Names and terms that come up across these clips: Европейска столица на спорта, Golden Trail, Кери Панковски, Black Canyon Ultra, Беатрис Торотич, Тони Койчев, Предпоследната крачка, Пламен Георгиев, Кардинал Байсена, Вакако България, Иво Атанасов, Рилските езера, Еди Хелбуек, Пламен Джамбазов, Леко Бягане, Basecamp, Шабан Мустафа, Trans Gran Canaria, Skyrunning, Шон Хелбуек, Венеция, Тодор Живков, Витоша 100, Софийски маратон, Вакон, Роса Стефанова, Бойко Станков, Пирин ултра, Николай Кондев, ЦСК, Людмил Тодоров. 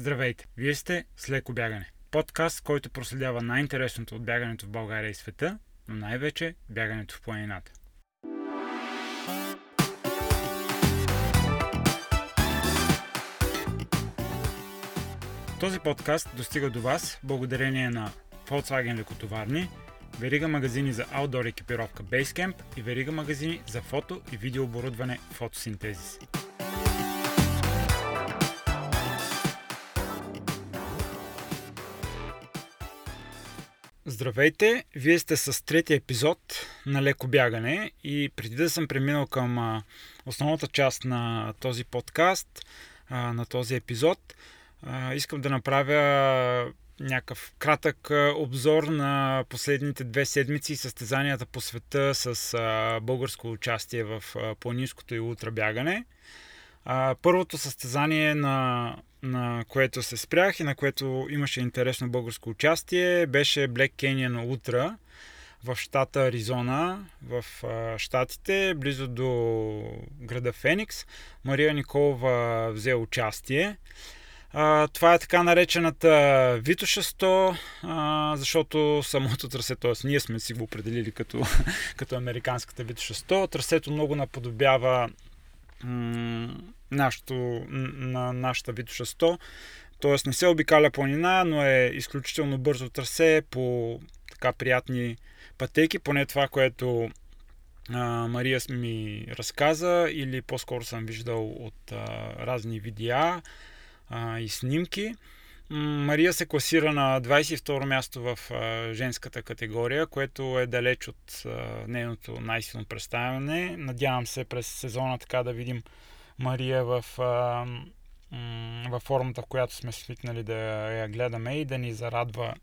Здравейте! Вие сте с Леко бягане. Подкаст, който проследява най-интересното от бягането в България и света, но най-вече бягането в планината. Този подкаст достига до вас благодарение на Volkswagen лекотоварни, верига магазини за аутдор екипировка Basecamp и верига магазини за фото и видеооборудване Photosynthesis. Здравейте! Вие сте с третия епизод на Леко бягане и преди да съм преминал към основната част на този подкаст, на този епизод, искам да направя някакъв кратък обзор на последните 2 седмици и състезанията по света с българско участие в планинското и ултрабягане. Първото състезание, на което се спрях и на което имаше интересно българско участие, беше Black Canyon Ultra в щата Аризона, в щатите, близо до града Феникс. Мария Николова взе участие. Това е така наречената Витоша 100, защото самото трасе, т.е. ние сме си го определили като американската Витоша 100. Трасето много наподобява нашата Витоша 100, т.е. не се обикаля планина, но е изключително бързо трасе по така приятни пътеки, поне това, което Мария ми разказа, или по-скоро съм виждал от разни видеа и снимки. Мария се класира на 22-ро място в женската категория, което е далеч от нейното най-силно представяне. Надявам се през сезона така да видим Мария в формата, в която сме свикнали да я гледаме и да ни зарадва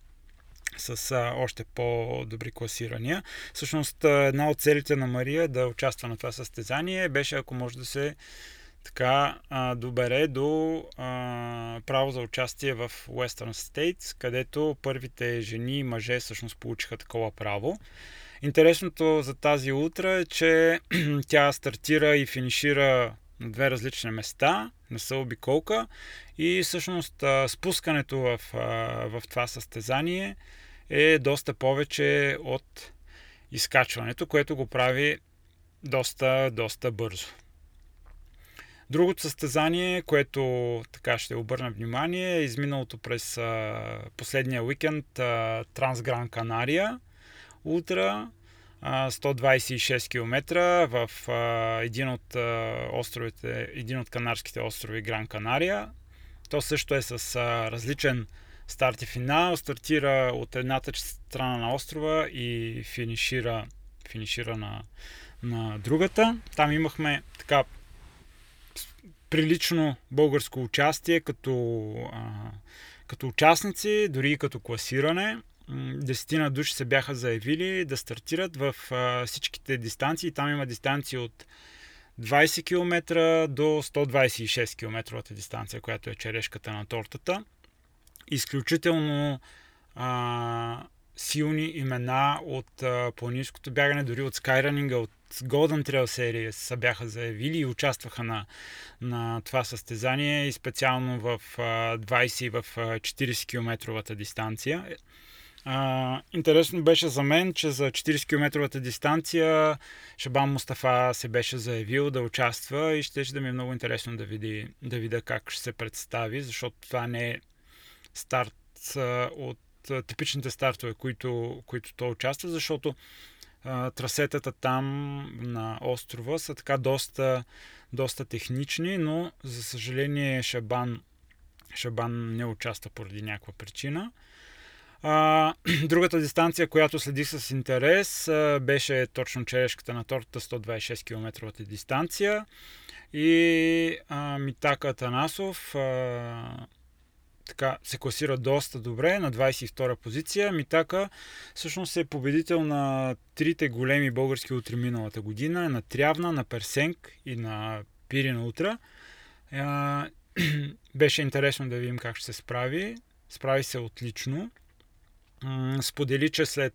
с още по-добри класирания. Всъщност една от целите на Мария да участва на това състезание беше, ако може да се така добере до право за участие в Western States, където първите жени и мъже всъщност получиха такова право. Интересното за тази ултра е, че тя стартира и финишира на 2 различни места, не са обиколка, и всъщност спускането в това състезание е доста повече от изкачването, което го прави доста бързо. Другото състезание, което така ще обърна внимание, е изминалото през последния уикенд Гран Канария ултра 126 км в един от канарските острови Гран Канария. То също е с различен старт и финал. Стартира от едната страна на острова и финишира на другата. Там имахме така прилично българско участие като участници, дори и като класиране. 10 души се бяха заявили да стартират в всичките дистанции. Там има дистанции от 20 км до 126 км дистанция, която е черешката на тортата. Изключително силни имена от планинското бягане, дори от Skyrunning, от Golden Trail серия се бяха заявили и участваха на това състезание, и специално в 20 и в 40 км дистанция. Интересно беше за мен, че за 40 км дистанция Шабан Мустафа се беше заявил да участва и ще да ми е много интересно да видя как ще се представи, защото това не е старт от типичните стартове, които той участва, защото трасетата там на острова са така доста технични, но за съжаление Шабан не участва поради някаква причина. Другата дистанция, която следих с интерес, беше точно черешката на тортата, 126 км дистанция, и Митака Танасов така се класира доста добре на 22-ра позиция. Митака всъщност е победител на 3 големи български ултри миналата година, на Трявна, на Персенк и на Пирин ултра. Беше интересно да видим как ще се справи. Справи се отлично. Сподели, че след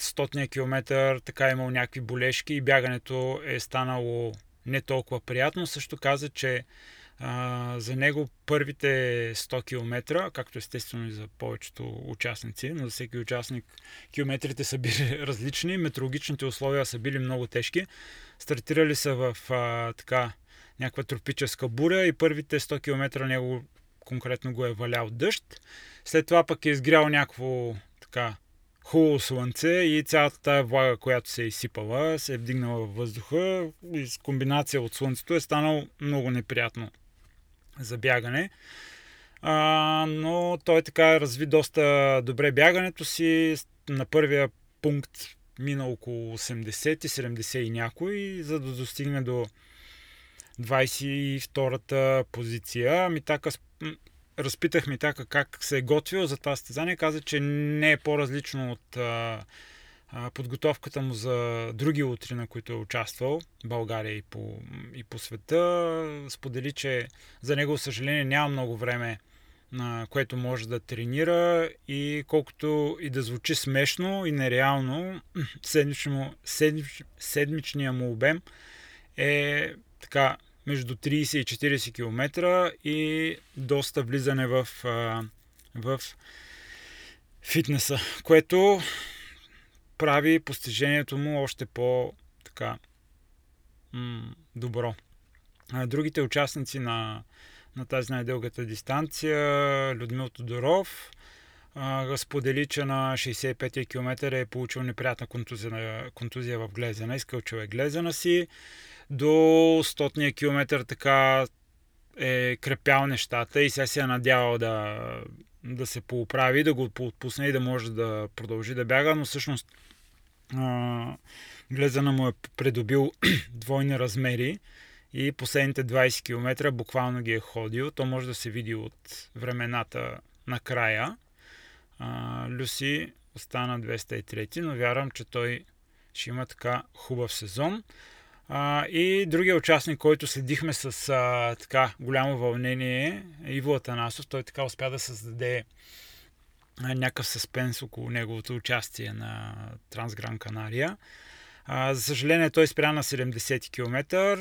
100-ния километър така имал някакви болешки и бягането е станало не толкова приятно. Също каза, че За него първите 100 км, както естествено и за повечето участници, но за всеки участник километрите са били различни, метеорологичните условия са били много тежки. Стартирали са в някаква тропическа буря и първите 100 км него конкретно го е валял дъжд. След това пък е изгрял някакво хубаво слънце и цялата тая влага, която се е изсипала, се е вдигнала във въздуха и с комбинация от слънцето е станало много неприятно за бягане. Но той така разви доста добре бягането си. На първия пункт мина около 80-70 и някой, за да достигне до 22-та позиция. Митака разпитах Митака как се е готвил за това състезание. Каза, че не е по-различно от подготовката му за други ултри, на които е участвал в България и по света. Сподели, че за него, съжаление, няма много време, на което може да тренира, и колкото и да звучи смешно и нереално, седмичният му обем е между 30 и 40 км и доста влизане в фитнеса, което прави постижението му още по-добро. Другите участници на тази най-дългата дистанция, Людмил Тодоров, сподели, че на 65-я км е получил неприятна контузия в глезена, изкълчил е глезена си. До 100-ния километър така е крепял нещата и сега се е надявал да се поуправи, да го поотпусне и да може да продължи да бяга, но всъщност глезена му е придобил двойни размери и последните 20 км буквално ги е ходил. То може да се види от времената на края. Люси остана 203, но вярвам, че той ще има хубав сезон. И другия участник, който следихме с голямо вълнение, Иво Атанасов. Той успя да създаде някакъв съспенс около неговото участие на Трансгран Канария. За съжаление, той спря на 70 км.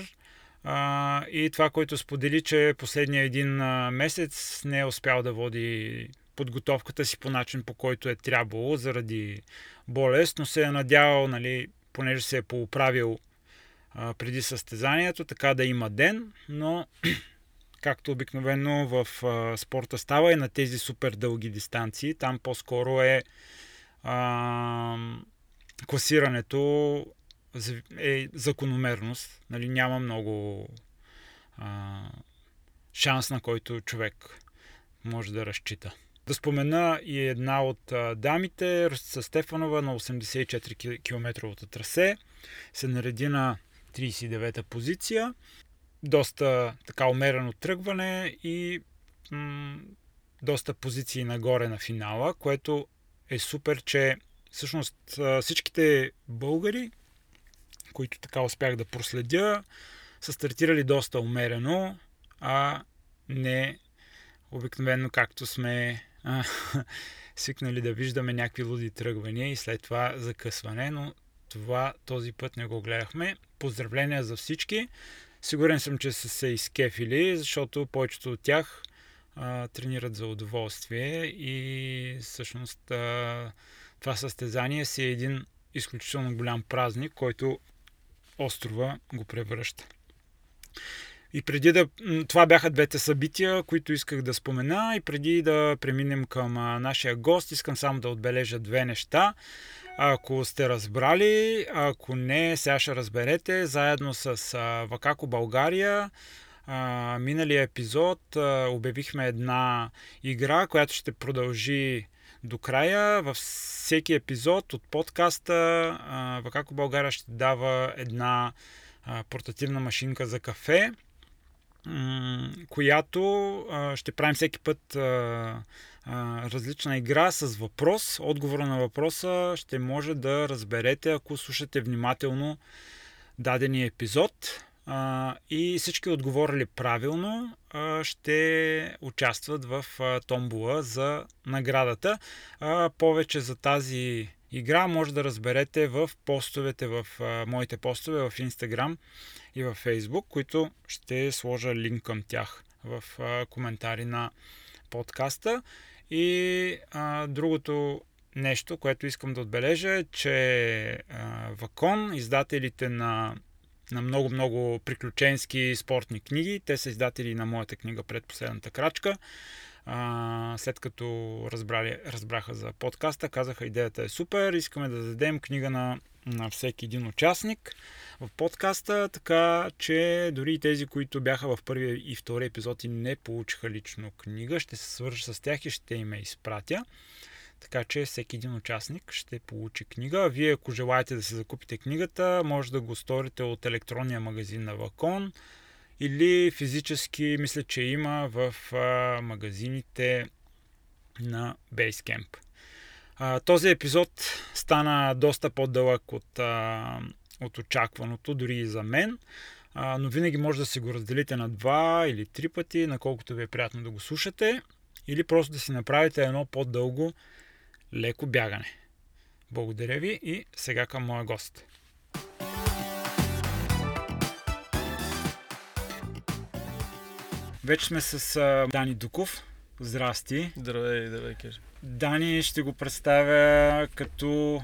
И това, което сподели, че последния един месец не е успял да води подготовката си по начин, по който е трябвало заради болест, но се е надявал, понеже се е поуправил преди състезанието, така да има ден, но както обикновено в спорта става и на тези супер дълги дистанции, там по-скоро класирането е закономерност. Няма много шанс, на който човек може да разчита. Да спомена и една от дамите, Роса Стефанова, на 84 км-овото трасе се нареди на 39-та позиция. Доста умерено тръгване и доста позиции нагоре на финала, което е супер, че всъщност всичките българи, които успях да проследя, са стартирали доста умерено, а не обикновено както сме свикнали да виждаме някакви луди тръгвания и след това закъсване, но този път не го гледахме. Поздравления за всички. Сигурен съм, че са се изкефили, защото повечето от тях тренират за удоволствие и всъщност това състезание си е един изключително голям празник, който острова го превръща. И това бяха двете събития, които исках да спомена, и преди да преминем към нашия гост, искам само да отбележа две неща. Ако сте разбрали, ако не, сега ще разберете. Заедно с Вакако България, миналия епизод обявихме една игра, която ще продължи до края. Във всеки епизод от подкаста Вакако България ще дава една портативна машинка за кафе, която ще правим всеки път различна игра с въпрос. Отговора на въпроса ще може да разберете, ако слушате внимателно дадения епизод. И всички отговорили правилно ще участват в томбола за наградата. Повече за тази игра може да разберете в постовете, в моите постове в Instagram и във Facebook, които ще сложа линк към тях в коментари на подкаста. И другото нещо, което искам да отбележа, е, че Вакон, издателите на много-много приключенски спортни книги, те са издатели на моята книга "Предпоследната крачка", след като разбраха за подкаста, казаха: идеята е супер, искаме да дадем книга на всеки един участник в подкаста, така че дори и тези, които бяха в първия и втори епизод и не получиха лично книга, ще се свържа с тях и ще им я изпратя. Така че всеки един участник ще получи книга. Вие, ако желаете да се закупите книгата, може да го сторите от електронния магазин на Вакон или физически, мисля, че има в магазините на Basecamp. Този епизод стана доста по-дълъг от очакваното, дори и за мен, но винаги може да си го разделите на 2 или 3 пъти, наколкото ви е приятно да го слушате, или просто да си направите едно по-дълго леко бягане. Благодаря ви и сега към моя гост. Вече сме с Дани Дуков. Здрасти! Здравей, Кежи. Дани ще го представя като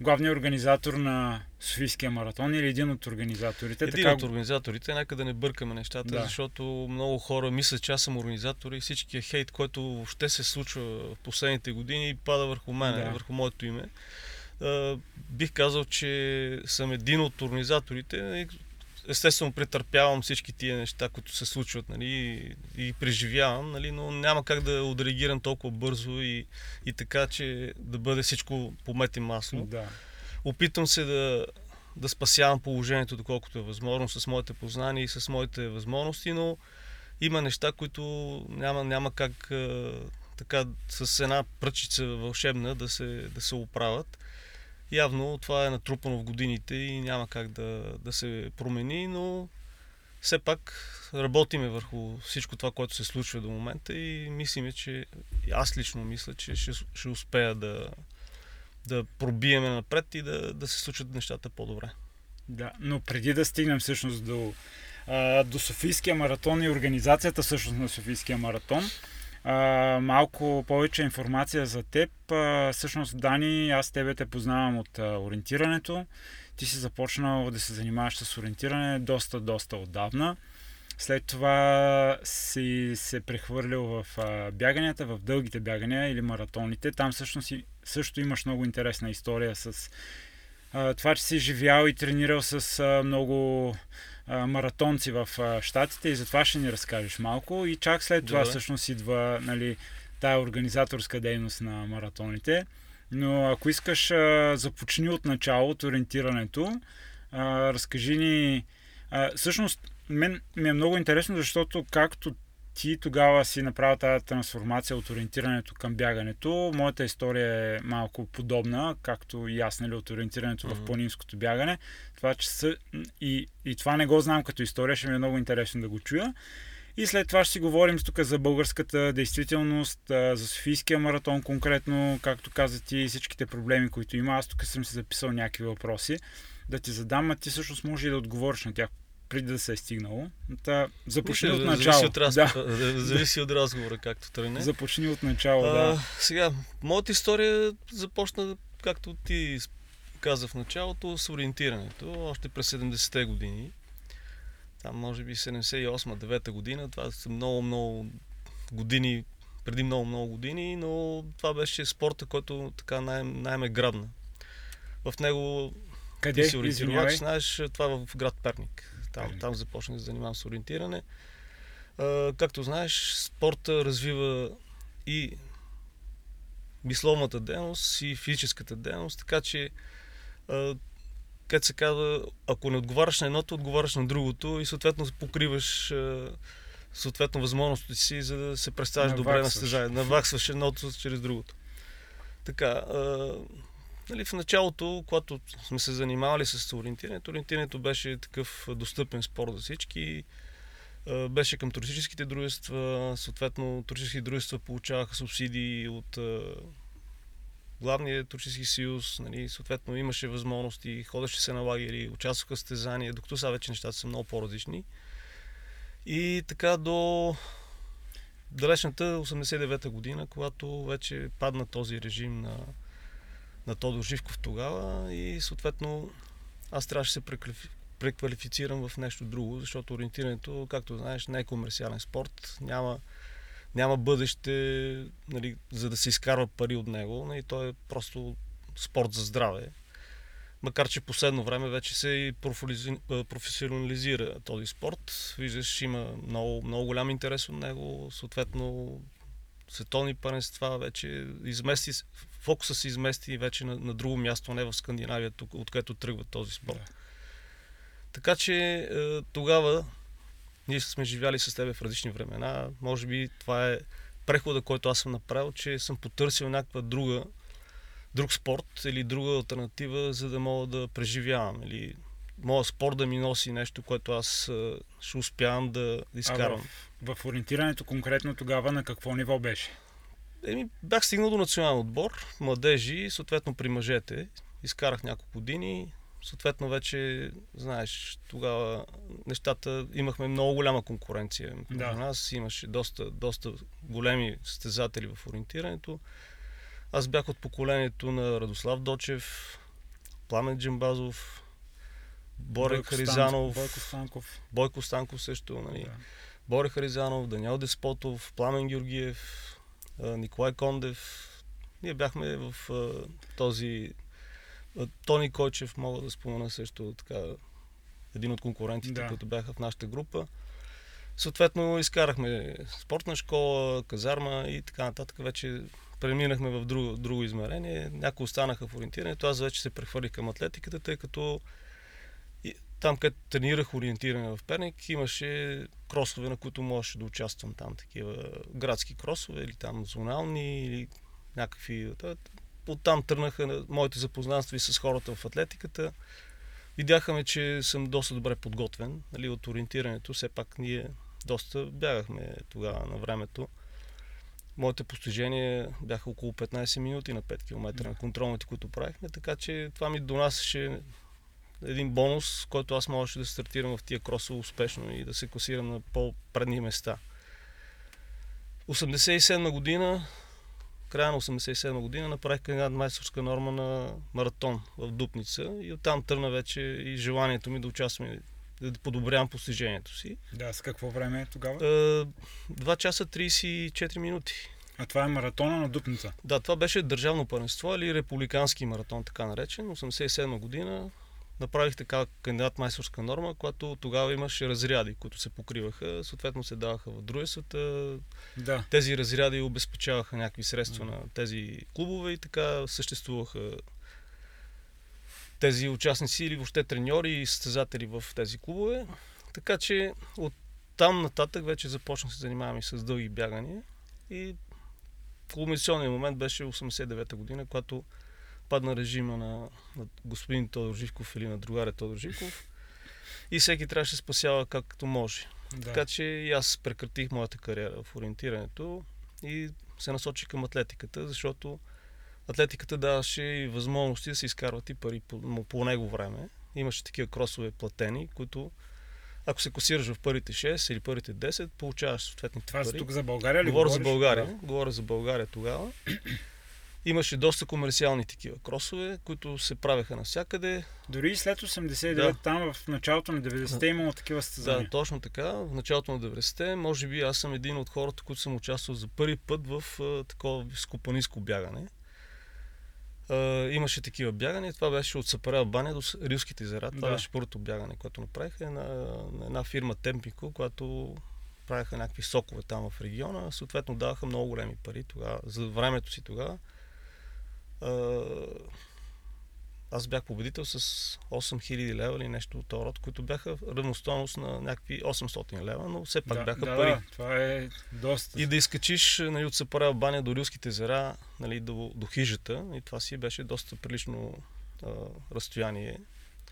главният организатор на Софийския маратон или един от организаторите. От организаторите, нека да не бъркаме нещата, да. Защото много хора мислят, че аз съм организатор и всичкият хейт, който въобще се случва в последните години, пада върху мен, да, върху моето име. Бих казал, че съм един от организаторите. Естествено, претърпявам всички тия неща, които се случват, и преживявам, но няма как да отреагирам толкова бързо и така, че да бъде всичко по мед и масло. Да. Опитвам се да спасявам положението, доколкото е възможно, с моите познания и с моите възможности, но има неща, които няма как така с една пръчица вълшебна да се оправят. Явно това е натрупано в годините и няма как да се промени, но все пак работиме върху всичко това, което се случва до момента и мислиме, че аз лично мисля, че ще успея да пробиеме напред и да се случат нещата по-добре. Да, но преди да стигнем всъщност до Софийския маратон и организацията всъщност на Софийския маратон, малко повече информация за теб. Всъщност, Дани, аз тебе те познавам от ориентирането. Ти си започнал да се занимаваш с ориентиране доста отдавна. След това си се прехвърлил в бяганията, в дългите бягания или маратоните. Там всъщност също имаш много интересна история с това, че си живял и тренирал с много маратонци в щатите и затова ще ни разкажеш малко. И чак след това всъщност идва тая организаторска дейност на маратоните. Но ако искаш, започни от начало, от ориентирането. Разкажи ни... Всъщност, мен ми е много интересно, защото както ти тогава си направил тази трансформация от ориентирането към бягането, моята история е малко подобна, както и аз, от ориентирането в планинското бягане. Това, че и това не го знам като история, ще ми е много интересно да го чуя. И след това ще си говорим тук за българската действителност, за Софийския маратон конкретно, както каза ти, всичките проблеми, които има. Аз тук съм си записал някакви въпроси да ти задам, а ти всъщност може и да отговориш на тях, преди да се е стигнало. Започни от начало. Зависи от разговора, както тръгне. Започни от начало, Сега, моята история започна, както ти каза в началото, с ориентирането. Още през 70-те години. Там, може би 78-9-та година. Това са много години, преди много години, но това беше спорта, който така най-ме грабна. В него... Къде? Ти се ориентируваш, знаеш, това в град Перник. Там започнах да занимавам с ориентиране. Както знаеш, спорта развива и мисловната дейност, и физическата дейност, така че където се казва, ако не отговаряш на едното, отговаряш на другото и съответно покриваш възможностите си, за да се представиш добре на състезание. Наваксваш едното чрез другото. Така, в началото, когато сме се занимавали с ориентирането беше такъв достъпен спорт за всички. Беше към туристическите дружества, съответно туристически дружества получаваха субсидии от главния туристически съюз, съответно имаше възможности, ходеше се на лагери, участваха в състезания, докато сега вече нещата са много по-различни. И така до далечната 89-та година, когато вече падна този режим на Тодор Живков тогава и съответно аз трябваше да се преквалифицирам в нещо друго, защото ориентирането, както знаеш, не е комерциален спорт, няма бъдеще, нали, за да се изкарва пари от него, нали, той е просто спорт за здраве. Макар че последно време вече се и професионализира този спорт. Виждаш, има много, много голям интерес от него, съответно световни паренства, вече фокуса се измести вече на друго място, не в Скандинавия, тук, откъдето тръгва този спорт. Да. Така че тогава ние сме живяли с тебе в различни времена. Може би това е прехода, който аз съм направил, че съм потърсил някаква друг спорт или друга алтернатива, за да мога да преживявам. Или моят спорт да ми носи нещо, което аз ще успявам да изкарвам. В ориентирането конкретно тогава на какво ниво беше? Бях стигнал до национален отбор, младежи, съответно при мъжете. Изкарах няколко години. Съответно вече, знаеш, тогава нещата имахме много голяма конкуренция. Да. Нас имаше доста големи състезатели в ориентирането. Аз бях от поколението на Радослав Дочев, Пламен Джамбазов, Боря Харизанов, Бойко Станков също, нали? Да. Боря Харизанов, Даниел Деспотов, Пламен Георгиев, Николай Кондев. Ние бяхме в този... Тони Койчев, мога да спомена също така, един от конкурентите, да, които бяха в нашата група. Съответно изкарахме спортна школа, казарма и така нататък. Вече преминахме в друго измерение. Някои останаха в ориентирането. Аз вече се прехвърлих към атлетиката, тъй като там, където тренирах ориентиране в Перник, имаше кросове, на които можеше да участвам там. Такива градски кросове или там зонални или някакви... Оттам тръгнаха моите запознанства и с хората в атлетиката. Видяхаме, че съм доста добре подготвен, нали, от ориентирането. Все пак ние доста бягахме тогава на времето. Моите постижения бяха около 15 минути на 5 км на контролните, които правихме. Така че това ми донасяше един бонус, който аз можеше да стартирам в тия кросове успешно и да се класирам на по-предни места. 87 година края на 87 година направих една майсторска норма на маратон в Дупница и оттам тръгна вече и желанието ми да участвам, да подобрявам постижението си. Да, с какво време е тогава? 2 часа 34 минути. А това е маратона на Дупница? Да, това беше държавно първенство или републикански маратон, така наречен. 87 година направих така кандидат майсторска норма, която тогава имаше разряди, които се покриваха, съответно се даваха в дружествата. Да. Тези разряди обезпечаваха някакви средства на тези клубове и така съществуваха тези участници или въобще треньори и състезатели в тези клубове. Така че от там нататък вече започнах да се занимавам и с дълги бягания и кулминационният момент беше 89-та година, когато падна режима на господин Тодор Живков или на другаря Тодор Живков и всеки трябваше да спасява както може. Да. Така че и аз прекратих моята кариера в ориентирането и се насочих към атлетиката, защото атлетиката даваше и възможности да се изкарват и пари по него време. Имаше такива кросове платени, които ако се класираш в първите 6 или първите 10, получаваш съответните пари. Това тук за България ли говориш? Говоря за България тогава. Имаше доста комерциални такива кросове, които се правеха навсякъде. Дори и след 89, да, там в началото на 90-те имало такива състезания. Да, точно така. В началото на 90-те, може би аз съм един от хората, които съм участвал за първи път в такова скопаниско бягане. Имаше такива бягане. Това беше от Сапарева баня до Рилските езера. Това беше първото бягане, което направиха на една фирма Темпико, която правеха някакви сокове там в региона. Съответно даваха много големи пари тогава, за времето си тогава. Аз бях победител с 8000 лева или нещо от този род, които бяха равностойност на някакви 800 лева, но все пак бяха пари. Да, това е доста. И да изкачиш, нали, от Сапарева баня до Рилските езера, нали, до хижата, и това си беше доста прилично разстояние.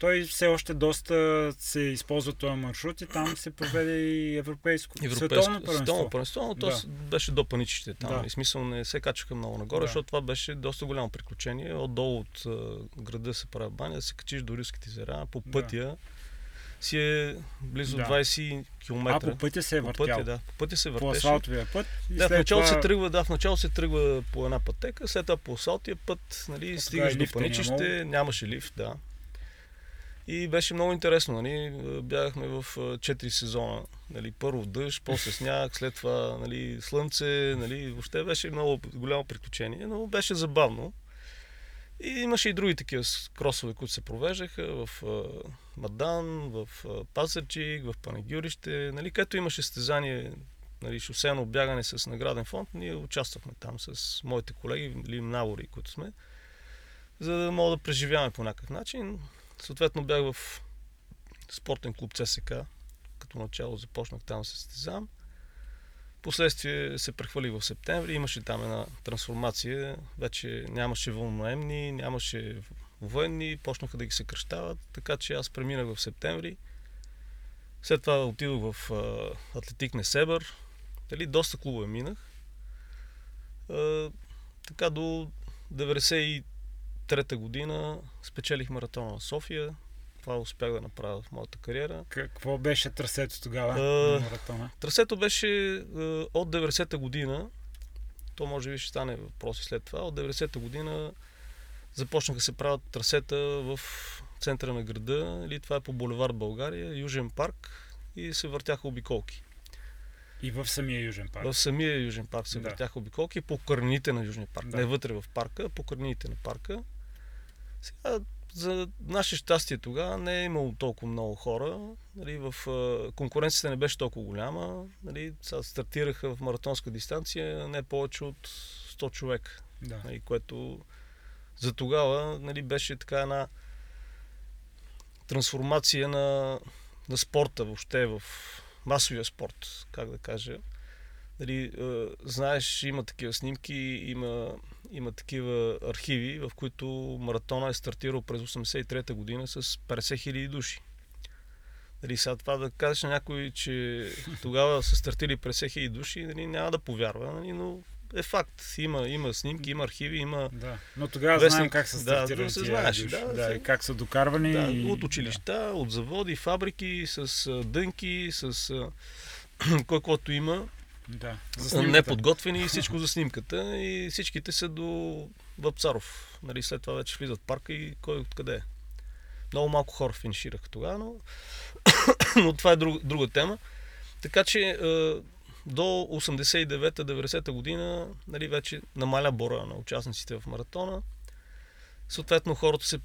Той все още доста се използва този маршрут и там се проведе и световно първенство, но то беше до паничище там. Да. И смисъл не се качаха много нагоре, защото това беше доста голямо приключение. Отдолу от града се прави баня, да се качиш до Рилските езера, по пътя си е близо 20 км. А по пътя се е въртял. По асфалтовия път. В началото това... се тръгва по една пътека, след това по асфалтовия път, нали, стигаш до паничище, нямаше лифт, да. И беше много интересно, нали, бягахме в 4 сезона, нали, първо дъжд, после сняг, след това, нали, слънце, нали, въобще беше много голямо приключение, но беше забавно. И имаше и други такива кросове, които се провеждаха в Мадан, в Пазарджик, в Панагюрище, нали, където имаше състезание, нали, шосено бягане с награден фонд, ние участвахме там с моите колеги, или навори, които сме, за да мога да преживяваме по някакъв начин. Съответно бях в спортен клуб ЦСК, като начало започнах там да се състезавам. Впоследствие се прехвалих в септември, имаше там една трансформация, вече нямаше военноемни, нямаше военни, почнаха да ги съкращават, така че аз преминах в септември. След това отидох в Атлетик Несебър, доста клубове минах. Така до 1993 година спечелих маратона на София. Това успях да направя в моята кариера. Какво беше трасето тогава на маратона? Трасето беше от 90-та година, то може би ще стане въпроси след това, от 90-та година започнаха да се правят трасета в центъра на града, или това е по булевард България, Южен парк, и се въртяха обиколки. И в самия Южен парк? В самия Южен парк се въртяха обиколки, по крънините на Южния парк, не вътре в парка, по крънините на парка. Сега, за наше щастие тогава не е имало толкова много хора, нали, в конкуренцията не беше толкова голяма, нали, сега стартираха в маратонска дистанция не повече от 100 човека, нали, което за тогава, нали, беше така една трансформация на спорта въобще, в масовия спорт, как да кажа. Нали, знаеш, има такива снимки, има такива архиви, в които маратона е стартирал през 1983 година с 50 хиляди души. Нали, сега това да кажеш на някой, че тогава са стартили 50 хиляди души, нали, няма да повярва, нали, но е факт. Има снимки, има архиви, има... Да. Но тогава знаем как са стартирали тия души. Да, как са докарвани. Да, и... От училища, от заводи, фабрики, с дънки, с който има. Да, неподготвени и всичко за снимката, и всичките са до Вапцаров. Нали, след това вече влизат в парка и кой откъде е. Много малко хора финишираха тогава, но това е друга тема. Така че до 89-90 година, нали, вече намаля броя на участниците в маратона. Съответно хората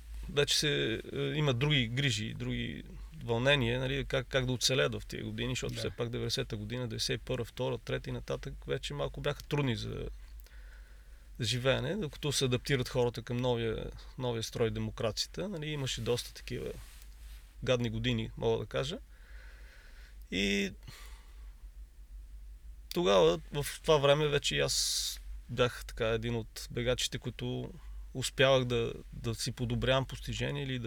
има други грижи, други вълнение, нали, как да оцелят в тези години, защото все пак 90-та година, 91-та, 2-та, 3-та и нататък вече малко бяха трудни за живеене, докато се адаптират хората към новия строй демокрацията. Нали, имаше доста такива гадни години, мога да кажа. И тогава, в това време, вече и аз бях така един от бегачите, които успявах да си подобрявам постижение или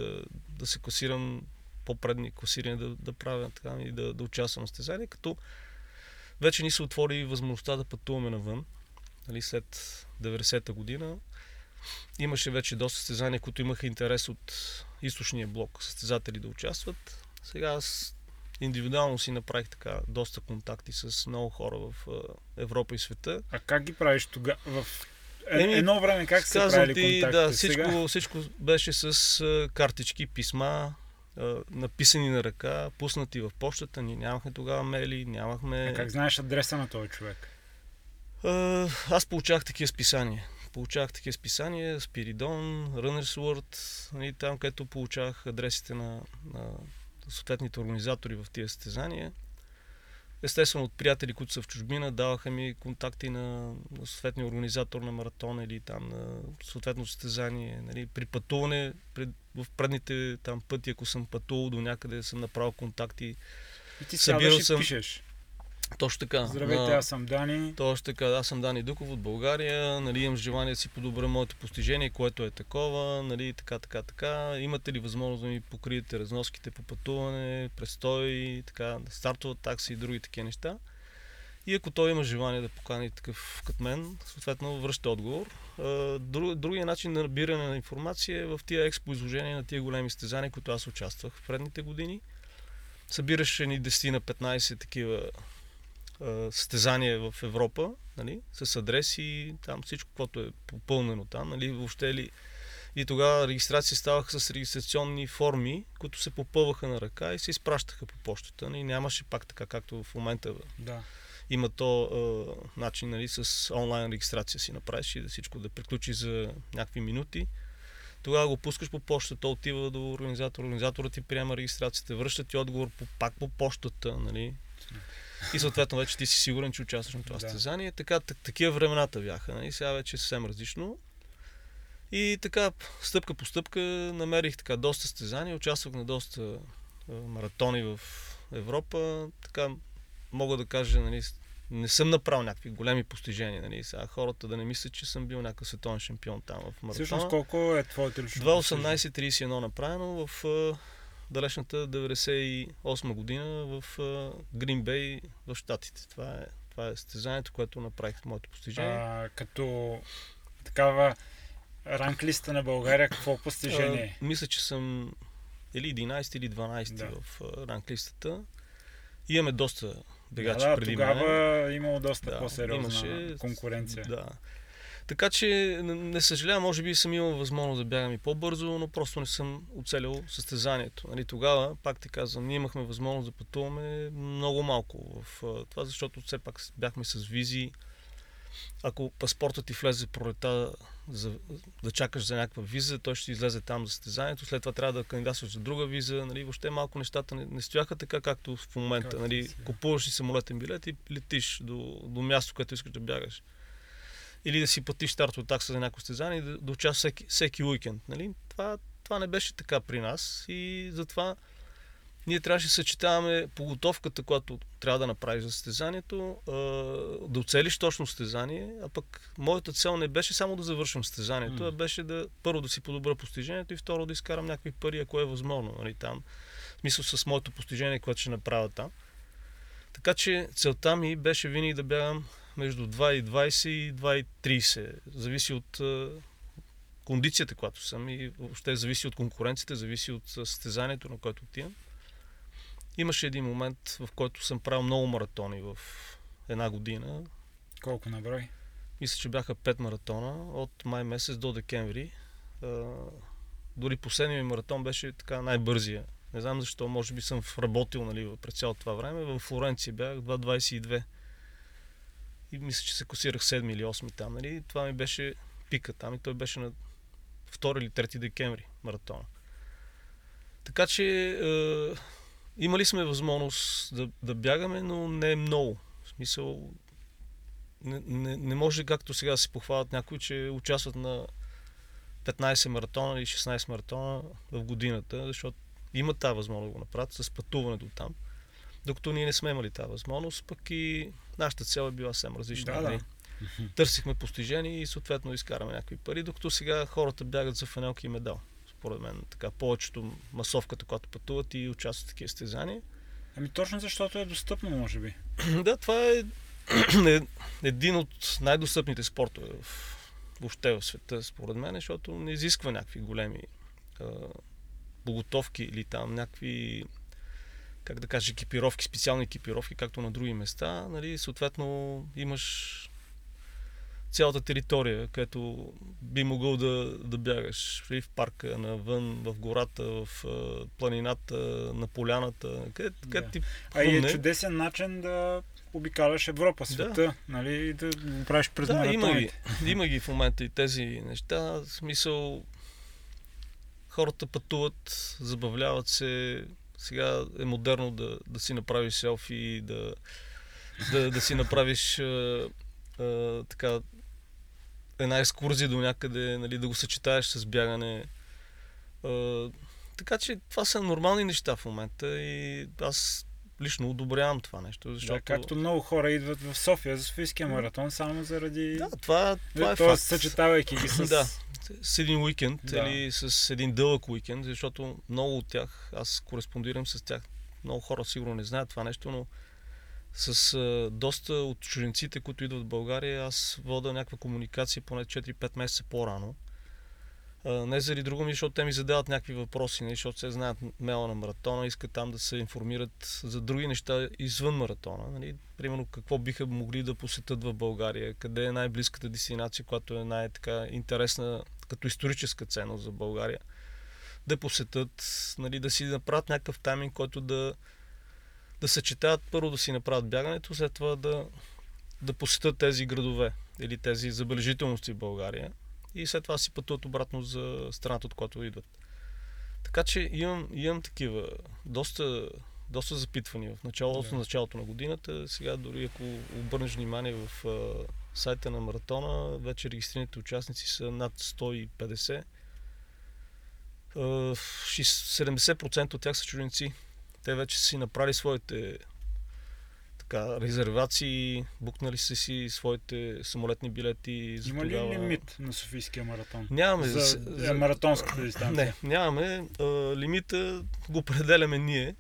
да се класирам по-предни класиране, да правя така и да участвам в състезание, като вече ни се отвори възможността да пътуваме навън. Нали, след 90-та година имаше вече доста състезания, които имаха интерес от източния блок състезатели да участват. Сега аз индивидуално си направих така доста контакти с много хора в Европа и света. А как ги правиш тогава? Едно време как се правили контакти? Да, всичко беше с картички, писма, написани на ръка, пуснати в почтата. Ние нямахме тогава мейли, нямахме... А как знаеш адреса на този човек? Аз получавах такива списания. Спиридон, Runnersworld, там, където получавах адресите на съответните организатори в тия състезания. Естествено, от приятели, които са в чужбина, даваха ми контакти на съответния организатор на маратона или там на съответно състезание. Нали, при пътуване, в предните там пъти, ако съм пътувал до някъде, съм направил контакти. И ти сядаш и пишеш. Точно така. Здравейте, аз съм Дани. Точно така, аз съм Дани Дуков от България. Нали, имам желание да си подобря моето постижение, което е такова. Нали, така. Имате ли възможност да ми покриете разноските по пътуване, престой, така, стартова такси и други такива неща? И ако той има желание да покани такъв като мен, съответно връща отговор. Другия начин на набиране на информация е в тия експо изложения на тия големи състезания, които аз участвах в предните години. събираше ни 10 на 15 такива състезания в Европа, нали, с адрес и там всичко, което е попълнено там, нали, въобще ли. И тогава регистрации ставаха с регистрационни форми, които се попълваха на ръка и се изпращаха по почтата. Нали, нямаше пак така, както в момента да. Има то начин, нали, с онлайн регистрация си направиш и да всичко да приключи за някакви минути. Тогава го пускаш по почтата, то отива до организатора, организаторът ти приема регистрацията, връща ти отговор пак по почтата, нали? И съответно вече ти си сигурен, че участваш на това състезание. Така, такива времената бяха, нали? Сега вече е съвсем различно. И така, стъпка по стъпка намерих така доста състезания, участвах на доста маратони в Европа. Така, мога да кажа, нали, не съм направил някакви големи постижения, нали, сега хората да не мислят, че съм бил някакъв световен шампион там в маратона. Всъщност колко е твоето лично? 2:18:31 направено в далечната 98 година в Грин Бей в Штатите. Това е състезанието, което направих моето постижение. Като такава ранглиста на България, какво постижение? Мисля, че съм или 11 или 12 в ранглистата. Имаме доста бегачи преди мен. Тогава имало доста по-сериозна конкуренция. Да. Така че не съжалявам, може би съм имал възможност да бягам и по-бързо, но просто не съм оцелял състезанието. Нали, тогава, пак ти казвам, ние имахме възможност да пътуваме много малко в това, защото все пак бяхме с визи. Ако паспортът ти влезе пролета да чакаш за някаква виза, той ще излезе там за състезанието, след това трябва да кандидатстваш за друга виза, нали, въобще малко нещата не стояха така, както в момента, нали, купуваш си самолетен билет и летиш до място, където искаш да бягаш. Или да си платиш стартова такса за някакво състезание и да участваш всеки уикенд, нали. Това не беше така при нас и затова ние трябваше да съчетаваме подготовката, която трябва да направиш за състезанието, да оцелиш точно състезание, а пък моята цел не беше само да завършвам състезанието, а беше да първо да си подобра постижението и второ да изкарам някакви пари, ако е възможно, нали, там. В смисъл с моето постижение, което ще направя там. Така че целта ми беше винаги да бягам между 2:20 и 2:30. Зависи от кондицията, която съм и въобще зависи от конкуренцията, зависи от състезанието, на което отивам. Имаше един момент, в който съм правил много маратони в една година. Колко на брой? Мисля, че бяха 5 маратона от май месец до декември. Дори последният ми маратон беше така най-бързия. Не знам защо, може би съм работил, нали, през цялото това време. В Флоренция бях 2:22. И мисля, че се класирах 7 или 8 там, нали. Това ми беше пика там и той беше на 2 или 3 декември маратона. Така че имали сме възможност да бягаме, но не е много. В смисъл, не може както сега да се похвалят някои, че участват на 15 маратона или 16 маратона в годината, защото има тази възможност да го направят с пътуването там. Докато ние не сме имали тази възможност, пък и нашата цел е била съвсем различна. Да. Търсихме постижения и съответно изкараме някакви пари, докато сега хората бягат за фанелки и медал. Поред мен така, повечето масовката, когато пътуват и участват в такива състезания. Ами точно защото е достъпно, може би. Да, това е един от най-достъпните спортове въобще в света, според мен, защото не изисква някакви големи подготовки или там някакви, как да кажа, екипировки, специални екипировки, както на други места. Нали, съответно имаш цялата територия, където би могъл да бягаш. И в парка, навън, в гората, в планината, на поляната, където ти помне. А е чудесен начин да обикаляш Европа, света, нали, и да го правиш през маратоните. Да, има ги в момента и тези неща. В смисъл, хората пътуват, забавляват се. Сега е модерно да си направиш селфи, да си направиш така една екскурзия до някъде, нали, да го съчетаеш с бягане. Така че това са нормални неща в момента и аз лично одобрявам това нещо. Защото... Да, както много хора идват в София за Софийския маратон, само заради... Да, това е факт. Съчетавайки ги с... Да, с един уикенд или с един дълъг уикенд, защото много от тях, аз кореспондирам с тях, много хора сигурно не знаят това нещо, но с доста от чужденците, които идват в България, аз вода някаква комуникация поне 4-5 месеца по-рано. Не заради друго, защото те ми задават някакви въпроси, защото се знаят мела на маратона, искат там да се информират за други неща извън маратона. Примерно какво биха могли да посетят в България, къде е най-близката дестинация, която е най-така интересна като историческа ценност за България. Да посетят, да си направят някакъв тайминг, който да съчетаят, първо да си направят бягането, след това да посетят тези градове или тези забележителности в България. И след това си пътуват обратно за страната, от която идват. Така че имам такива доста запитвания в началото, на годината. Сега дори ако обърнеш внимание в сайта на маратона, вече регистрираните участници са над 150. 70% от тях са чужденци. Те вече си направили своите резервации, букнали са си своите самолетни билети. Има ли лимит на Софийския маратон? Нямаме. За маратонската дистанция? Не, нямаме. Лимита го определяме ние.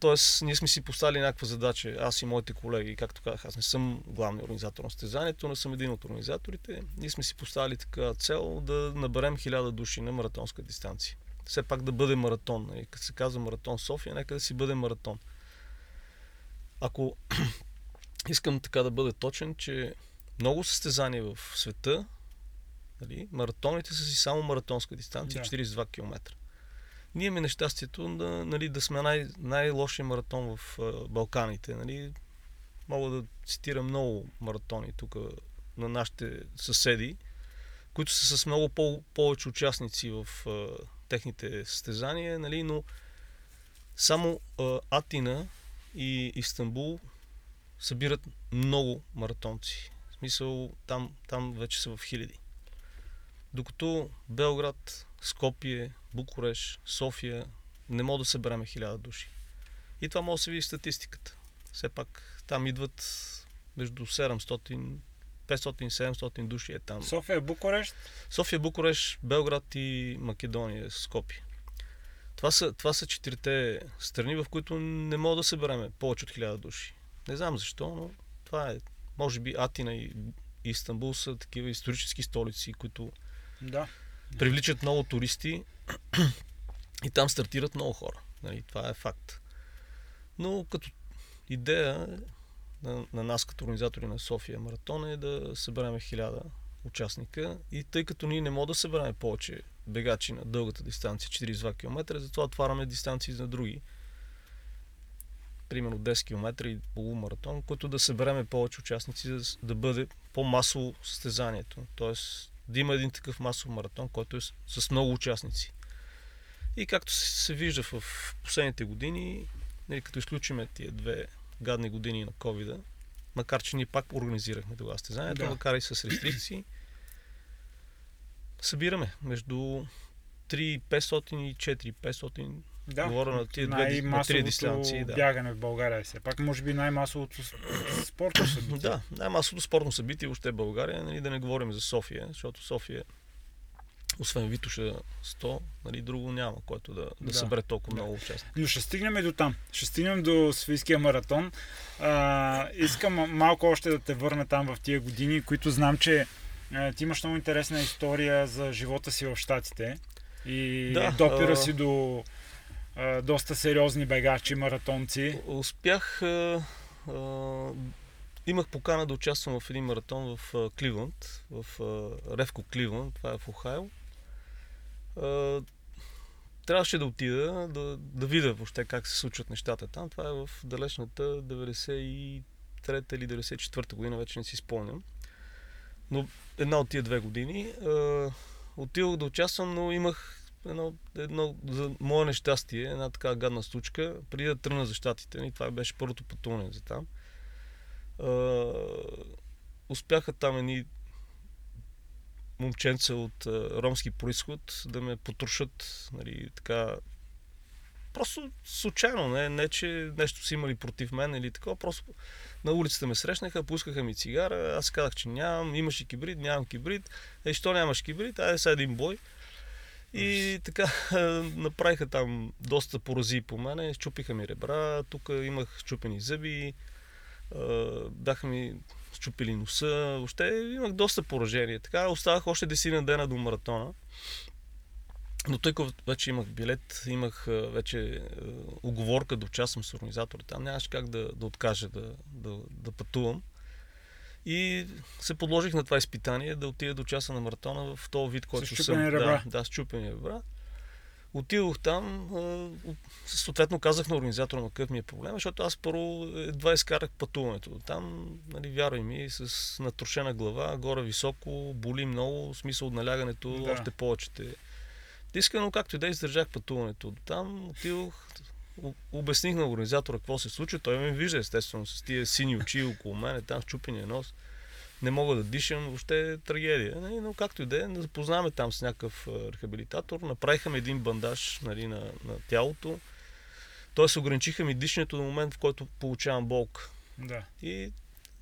Тоест, ние сме си поставили някаква задача, аз и моите колеги, както казах, аз не съм главният организатор на състезанието, но съм един от организаторите. Ние сме си поставили така цел да наберем 1000 души на маратонска дистанция. Все пак да бъде маратон. И като се казва маратон София, нека да си бъде маратон. Ако искам така да бъда точен, че много състезания в света, маратоните са си само маратонска дистанция, 42 км. Ние имаме нещастието да сме най-лошия маратон в Балканите. Мога да цитирам много маратони тук на нашите съседи, които са с много повече участници в техните състезания, но само Атина и Истанбул събират много маратонци. В смисъл, там вече са в хиляди. Докато Белград, Скопие, Букурещ, София не мога да събереме 1000 души. И това може да се види статистиката. Все пак там идват между 700, 500-700 души е там. София, Букурещ? София, Букурещ, Белград и Македония, Скопие. Това са 4 страни, в които не мога да събереме повече от 1000 души. Не знам защо, но това е. Може би Атина и Истанбул са такива исторически столици, които привличат много туристи и там стартират много хора. Това е факт. Но като идея на нас като организатори на София Маратон е да събереме 1000 участника и тъй като ние не можем да събереме повече бегачи на дългата дистанция, 42 км, затова отваряме дистанции за други. Примерно 10 км и полумаратон, които да събереме повече участници, да бъде по-масово състезанието. Тоест да има един такъв масов маратон, който е с много участници. И както се вижда в последните години, като изключиме тия 2 гадни години на COVID-а, макар че ние пак организирахме това състезанието, макар и с рестрикции, събираме между 3500 и 4500, говоря на тия 3 дистанции. Най-масовото бягане в България все пак, може би най-масовото спортно събитие. Да, най-масовото спортно събитие въобще в България, да не говорим за София, защото София, освен Витоша 100, друго няма, което да събере толкова много участници. Но ще стигнем и до там. Ще стигнем до Софийския маратон. Искам малко още да те върна там в тия години, които знам, че ти имаш много интересна история за живота си в Щатите и допира си до доста сериозни бегачи, маратонци. Успях, имах покана да участвам в един маратон в Кливланд, в Ревко Кливланд, това е в Охайо. Трябваше да отида, да видя въобще как се случват нещата там. Това е в далечната 93-та или 94-та година, вече не си спомням. Но една от тия 2 години отидох да участвам, но имах едно за мое нещастие, една така гадна случка, преди да тръгна за щатите. Това беше първото пътуване за там. Успяха там едни момченца от ромски произход да ме потрошат, така. Просто случайно, не че нещо са имали против мен или такова, просто на улицата ме срещнаха, пускаха ми цигара, аз казах, че нямам, имаш и кибрид, нямам кибрид, що нямаш кибрид, айде сега един бой. И така направиха там доста порази по мене, чупиха ми ребра, тук имах чупени зъби, бяха ми счупили носа, въобще имах доста поражения. Така оставах още 10 дена до маратона. Но тъй като вече имах билет, имах вече уговорка да участвам с организатора там, нямаше как да откажа да пътувам. И се подложих на това изпитание да отида да участвам на маратона в този вид, който съм. С чупени ребра. Да, с чупени ребра. Отидох там, съответно казах на организатора на какъв ми е проблем, защото аз първо едва изкарах пътуването. Там, нали, вярвай ми, с натрошена глава, горе високо, боли много, в смисъл от налягането, да, още повече те иска, но както и да, издържах пътуването. Там отидох, обясних на организатора какво се случва, той ме вижда естествено с тия сини очи около мене, там чупения нос, не мога да дишам, въобще е трагедия. Но както и да е, запознаваме там с някакъв рехабилитатор, направихме един бандаж, нали, на тялото, т.е. ограничиха ми дишането до момент, в който получавам болка. Да. И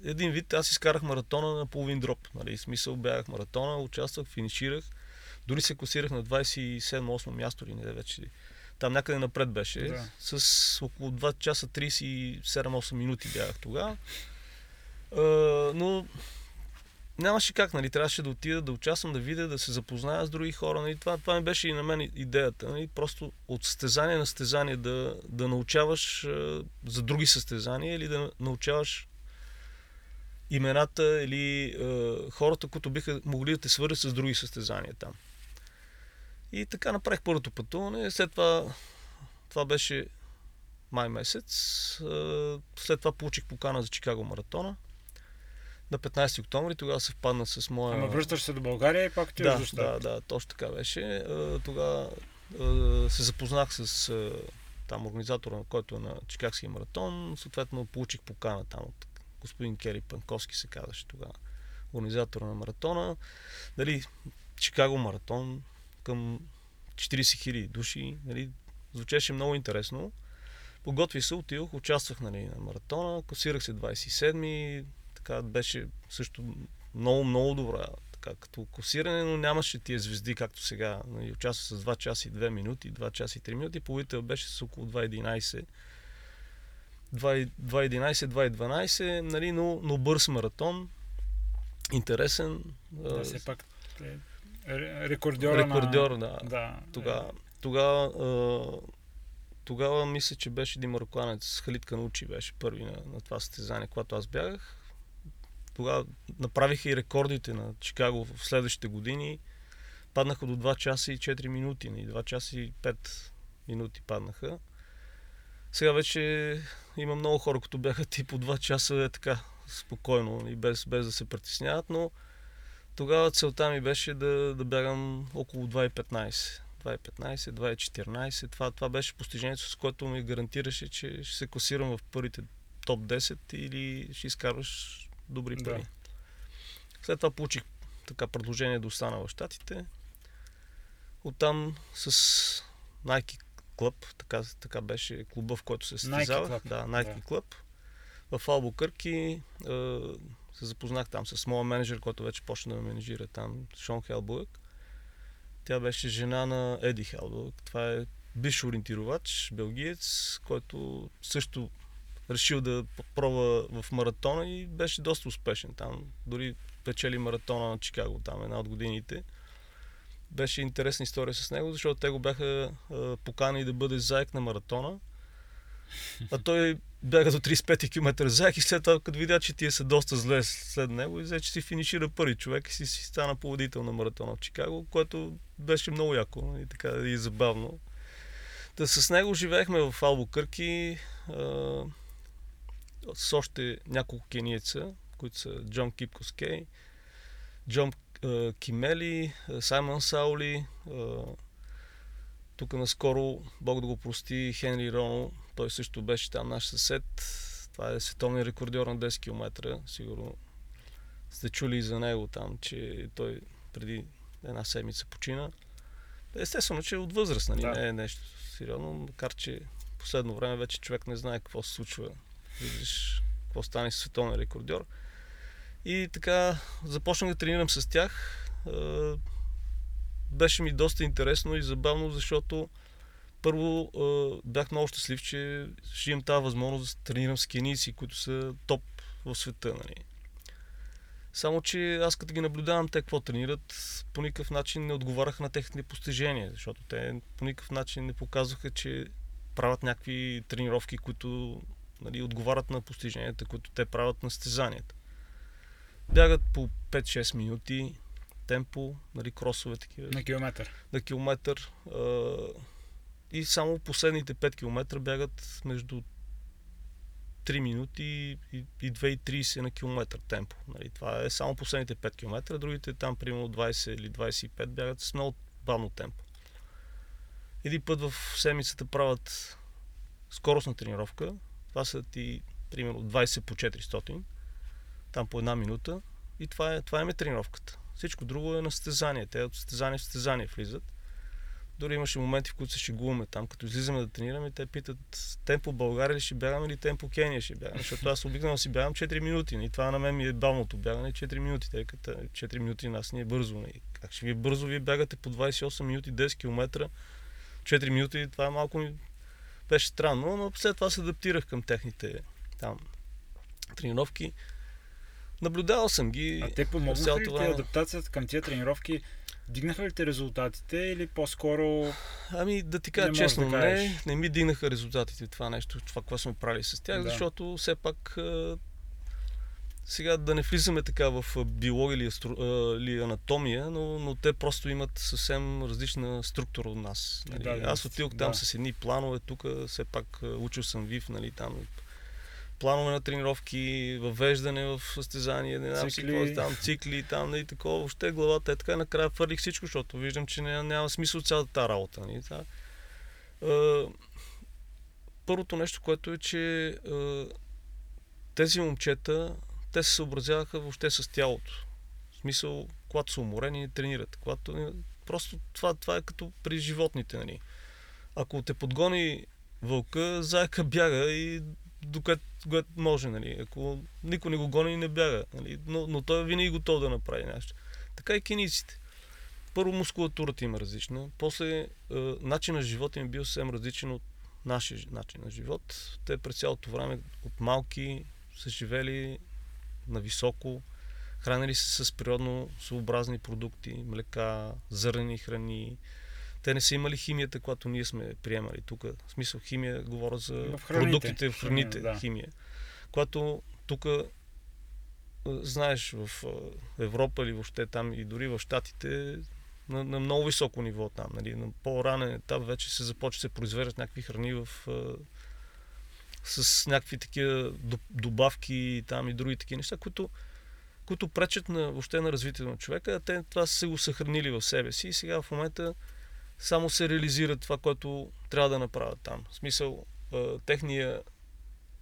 един вид, аз изкарах маратона на половин дроп, нали, смисъл бягах маратона, участвах, финиширах, дори се класирах на 27-8 място или не вече. Там някъде напред беше. Да. С около 2 часа 37-8 минути бягах тогава. Но нямаше как, нали, трябваше да отида, да участвам, да видя, да се запозная с други хора. Нали. Това ми беше и на мен идеята. Нали. Просто от състезание на състезание да научаваш за други състезания или да научаваш имената или хората, които биха могли да те свържат с други състезания там. И така направих първото пътуване. След това беше май месец. След това получих покана за Чикаго Маратона. На 15 октомври тогава се впадна с моя... Ама връщаш се до България и пак ти да, изостат. Да, точно така беше. Тогава се запознах с там организатора, който е на Чикагския маратон. Съответно получих покана там от господин Кери Панковски, се казваше тогава, организатора на маратона. Дали, Чикаго маратон към 40 хиляди души, нали, звучеше много интересно. Подготвих се, отидох, участвах, нали, на маратона, класирах се 27-ми, така беше също много добра, така, като класиране, но нямаше тия звезди, както сега. Нали, участвах с 2 часа и 2 минути, 2 часа и 3 минути, половината беше с около 2.11. 2.11-2.12, нали, но бърз маратон, интересен. Да, все пак рекордьор на... Да. Тогава мисля, че беше един мароканец, Халид Канучи беше първи на това състезание, когато аз бягах. Тогава направиха и рекордите на Чикаго в следващите години. Паднаха до 2 часа и 4 минути, и 2 часа и 5 минути паднаха. Сега вече има много хора, които бяха тип по 2 часа е така спокойно и без да се притесняват, но тогава целта ми беше да бягам около 2.15, 2.14. Това беше постижението, с което ми гарантираше, че ще се класирам в първите топ 10 или ще изкарваш добри пари. Да. След това получих така предложение да остана в Щатите. Оттам с Nike Club, така беше клуба, в който се състезавах. Nike Club. В Албакърки се запознах там с моя менеджер, който вече почна да ме менеджира там, Шон Хелбуек. Тя беше жена на Еди Хелбуек. Това е бивш ориентировач, белгиец, който също решил да пробва в маратона и беше доста успешен там. Дори печели маратона на Чикаго там една от годините. Беше интересна история с него, защото те го бяха поканили да бъде заек на маратона. А той бяга до 35 км заек и след това, като видя, че тия са доста зле след него, и взе, че си финишира първи човек и си стана победител на маратона в Чикаго, което беше много яко и така и забавно. Та с него живеехме в Албакърки с още няколко кениеца, които са Джон Кипкоскей, Джон Кимели, Саймън Саули, тук наскоро, Бог да го прости, Хенри Роно, той също беше там наш съсед. Това е световният рекордьор на 10 км, сигурно сте чули и за него там, че той преди една седмица почина. Естествено, че е от възраст, нали? Да. Не е нещо сериозно, макар че последно време вече човек не знае какво се случва. Виждаш какво стане с световния рекордьор. И така започнах да тренирам с тях. Беше ми доста интересно и забавно, защото първо бях много щастлив, че ще имам тази възможност да тренирам с кенийци, които са топ в света, нали. Само че аз като ги наблюдавам те какво тренират, по никакъв начин не отговаряха на техните постижения, защото те по никакъв начин не показваха, че правят някакви тренировки, които, нали, отговарят на постиженията, които те правят на състезанията. Бягат по 5-6 минути темпо, нали, кросове такива. На километър. На километър. И само последните 5 км бягат между 3 минути и 2,30 на километър темпо. Нали, това е само последните 5 км, другите там примерно 20 или 25 бягат с много бавно темпо. Един път в седмицата правят скоростна тренировка, това са ти примерно 20 по 400, там по една минута и това е тренировката. Всичко друго е на състезание, те от състезание в състезание влизат. Дори имаше моменти, в които се шегуваме там, като излизаме да тренираме, те питат темпо България ли ще бягаме или темпо Кения ще бягаме, защото аз обикновено си бягам 4 минути и това на мен ми е бавното бягане 4 минути, тъй като 4 минути нас не е бързо. И как ще ви е бързо, вие бягате по 28 минути, 10 км, 4 минути, това малко ми беше странно, но след това се адаптирах към техните там тренировки. Наблюдавал съм ги. А те помогнаха ли ти адаптацията към тия тренировки? Дигнаха ли те резултатите или по-скоро? Ами да ти кажа честно, не ми дигнаха резултатите това нещо, това което сме правили с тях, да. Защото все пак сега да не влизаме така в биология или анатомия, но те просто имат съвсем различна структура от нас. Нали? Да, аз отидох там с едни планове, тук все пак учил съм ВИФ, нали, там планове на тренировки, въвеждане в състезание, не знам си там, цикли, там и такова, въобще главата е така, накрая фърлих всичко, защото виждам, че няма смисъл цялата тази работа. Нали? Първото нещо, което е, че тези момчета, те се съобразяваха въобще с тялото. В смисъл, когато са уморени, тренират. Просто това е като при животните. Нали? Ако те подгони вълка, заека бяга и докато може, нали. Ако никой не го гони и не бяга, нали. Но той е винаги готов да направи нещо. Така и киниците. Първо мускулатурата им е различна, после начинът на живота им е бил съвсем различен от нашия начин на живот. Те през цялото време от малки са живели на високо, хранили се с природно съобразни продукти, млека, зърнени храни. Те не са имали химията, която ние сме приемали тук. В смисъл химия, говоря за продуктите в храните, химия. Когато тук, знаеш, в Европа или въобще там и дори в Щатите, на много високо ниво там, нали, на по-ранен етап вече се започва да се произвеждат някакви храни с някакви такива добавки там и други такива неща, които пречат въобще на развитието на човека, а те това са го съхранили в себе си и сега в момента само се реализира това, което трябва да направят там. В смисъл,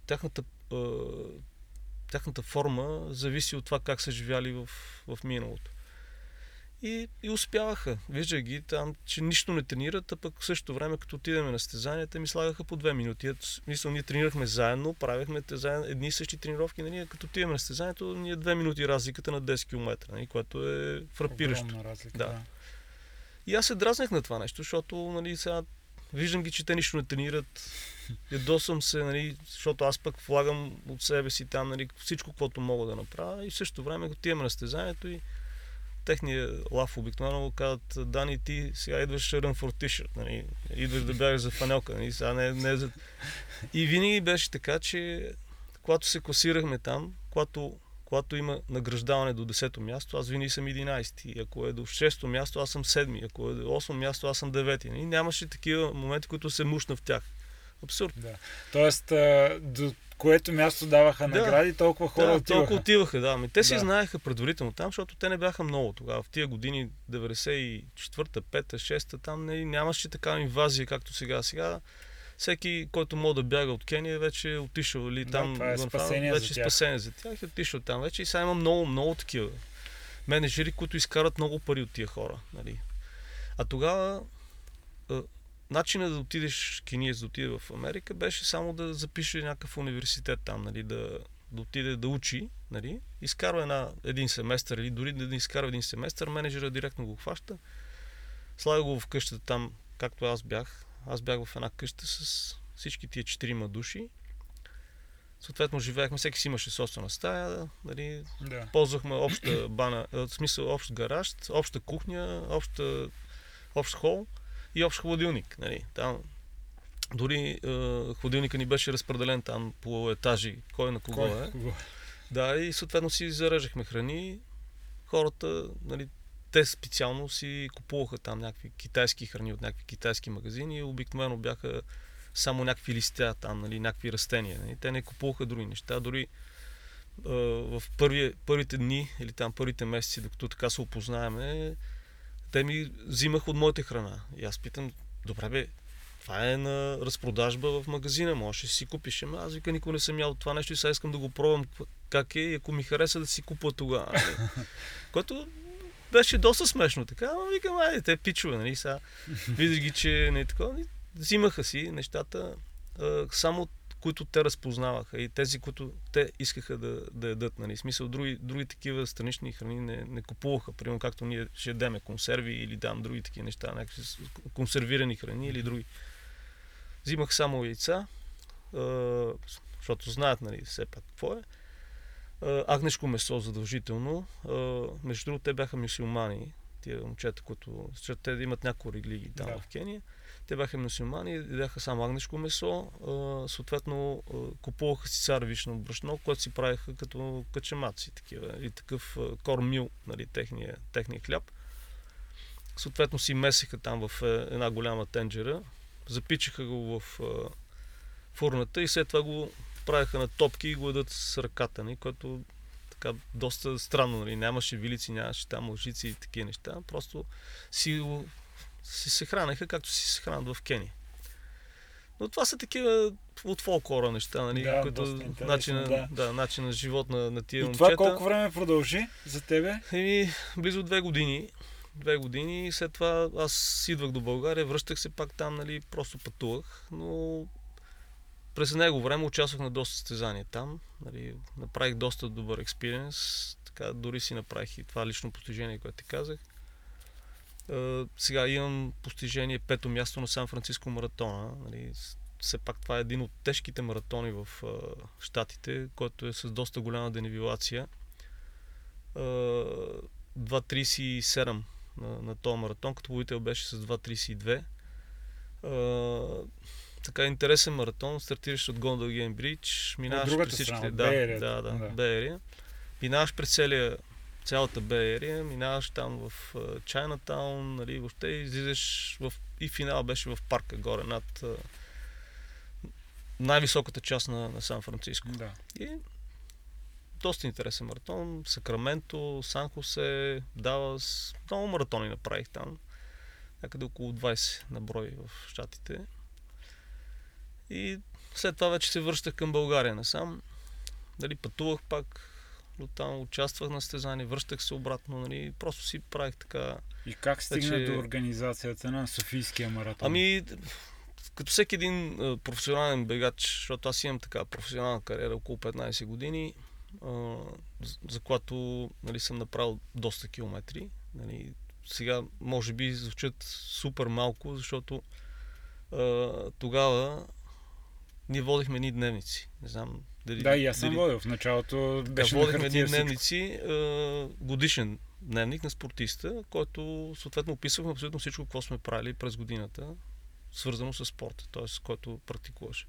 тяхната форма зависи от това как са живяли в миналото. И успяваха. Виждах ги там, че нищо не тренират, а пък в същото време, като отидеме на състезанията, ми слагаха по 2 минути. Мисля, ние тренирахме заедно, правихме едни и същи тренировки, на ние като отидеме на състезанието, ние 2 минути разликата на 10 км, което е фрапиращо. Огромна разлика, да. И аз се дразнех на това нещо, защото, нали, сега виждам ги, че те нищо не тренират. Ядосвам се, нали, защото аз пък влагам от себе си там, нали, всичко, което мога да направя. И в същото време отиваме на състезанието и техния лаф обикновено казват: Дани, ти сега идваш Run for T-shirt, нали, идваш да бягаш за фанелка, нали, сега не за... И винаги беше така, че когато се класирахме там, когато има награждаване до 10-то място, аз винаги съм 11-ти. И ако е до 6-то място, аз съм 7-ми. Ако е до 8-то място, аз съм 9-ти. И нямаше такива моменти, които се мушна в тях. Абсурд. Да. Тоест, до което място даваха награди, да, толкова хора отиваха. Толкова отиваха, да. Ами, те си знаеха предварително там, защото те не бяха много тогава. В тия години, 94-та, 5-та, 6-та, там нямаше такава инвазия, както сега. Сега всеки, който мога да бяга от Кения, вече е отишъл или там, това е спасение вече спасение за тях и отишъл там вече и сега има много, много такива менеджери, които изкарат много пари от тия хора. Нали? А тогава начинът да отидеш в Кения, да отиде в Америка, беше само да запише някакъв университет там, нали? Да отиде да учи, нали? Изкарва един семестър или дори да изкарва един семестър, менеджера директно го хваща, слага го в къщата там, както аз бях. Аз бях в една къща с всички тия 4 души. Съответно, живеехме, всеки си имаше собствена стая, нали, да. Ползвахме обща бана, в смисъл общ гараж, обща кухня, общ хол и общ хладилник. Нали. Там, дори хладилника ни беше разпределен там по етажи, кой на кого е. Да, и съответно си зареждахме храни. Хората, нали, те специално си купуваха там някакви китайски храни от някакви китайски магазини. Обикновено бяха само някакви листя там, нали, някакви растения. Нали. Те не купуваха други неща. Дори в първите дни или там първите месеци, докато така се опознаеме, те ми взимаха от моята храна. И аз питам, добре бе, това е на разпродажба в магазина, може си купиш. Ама аз вика, никога не съм ял това нещо и сега искам да го пробвам как е и ако ми хареса да си купа тогава. Което беше доста смешно така, но викам, айде, те пичове, нали сега. Видиш ги, че не е такова. Взимаха си нещата, само които те разпознаваха и тези, които те искаха да ядат. Нали. В смисъл, други такива странични храни не купуваха. Примерно, както ние ще ядеме консерви или дам други такива неща, някакви консервирани храни или други. Взимах само яйца, защото знаят, нали, все пак какво е. Агнешко месо задължително. Между другото, те бяха мюсюлмани, тия момчета, които те имат някои религии там да. В Кения. Те бяха мюсюлмани, ядяха само агнешко месо, съответно купуваха си царевишно брашно, което си правиха като качемаци такива и такъв кормил, нали, техния хляб. Съответно си месеха там в една голяма тенджера, запичаха го в фурната и след това го правиха на топки и го ядат с ръката, ни, което така доста странно, нали, нямаше вилици, нямаше там лъжици и такива неща, просто си се хранеха, както си се хранят в Кения. Но това са такива от фолклора неща, нали, да, като начин на живот на тия момчета. И това колко време продължи за тебе? И близо 2 години. 2 години и след това аз идвах до България, връщах се пак там, нали, просто пътувах, но през него време участвах на доста състезания там, нали, направих доста добър експириенс, така дори си направих и това лично постижение, което ти казах. Сега имам постижение 5-то място на Сан-Франциско маратона. Нали, все пак това е един от тежките маратони в Щатите, който е с доста голяма денивилация. 2.37 на този маратон, като водител беше с 2.32. Така интересен маратон, стартираш от Голден Бридж, минаваш през всичките... Бей Ерия. Минаваш през цялата Бей Ерия, минаваш там в Чайнатаун, нали, въобще излизаш и финал беше в парка горе, над най-високата част на Сан-Франциско. Да. И доста интересен маратон, Сакраменто, Сан-Хосе, Далас, много маратони направих там, някъде около 20 на брой в Щатите. И след това вече се връщах към България насам, дали пътувах пак, оттам участвах на състезания, връщах се обратно, нали, просто си правих така. И как стигна до организацията на Софийския маратон? Ами, като всеки един професионален бегач, защото аз имам така професионална кариера около 15 години, за която, нали, съм направил доста километри. Нали, сега може би звучат супер малко, защото тогава ние водихме едни дневници. Не знам, да, и аз съм водил в началото. Водихме едни дневници, годишен дневник на спортиста, който съответно описвахме абсолютно всичко, какво сме правили през годината, свързано с спорта, т.е. който практикуваш.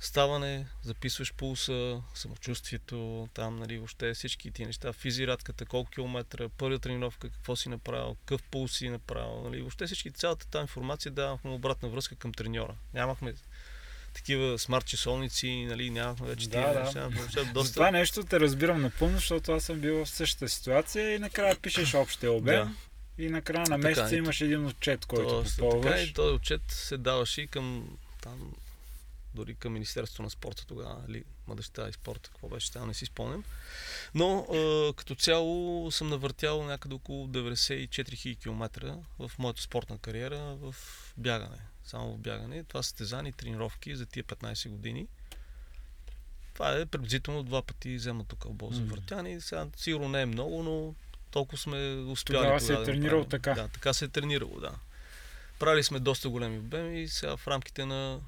Ставане, записваш пулса, самочувствието, там, нали, въобще всички ти неща, физирадката, колко километра, първа тренировка, какво си направил, какъв пулс си направил, нали, въобще всички, цялата тази информация давахме обратна връзка към треньора. Нямахме такива смарт часовници, нали, нямахме вече тия неща. За това нещо те разбирам напълно, защото аз съм бил в същата ситуация и накрая пишеш общия обем. Да. И накрая на месеца така, имаш един отчет, който попълваш. Така и този отчет се даваше и към там, дори към Министерството на спорта тогава, или младежта и спорта, какво беше там, не си спомням. Но като цяло съм навъртял някъде около 94 000 км в моята спортна кариера в бягане. Само в бягане. Това са състезания, тренировки за тия 15 години. Това е приблизително 2 пъти земното кълбо за въртяни. Сега сигурно не е много, но толкова сме успяли. Тогава се е тренирало така. Да, така се е тренирало, да. Правили сме доста големи обеми и сега в рамките на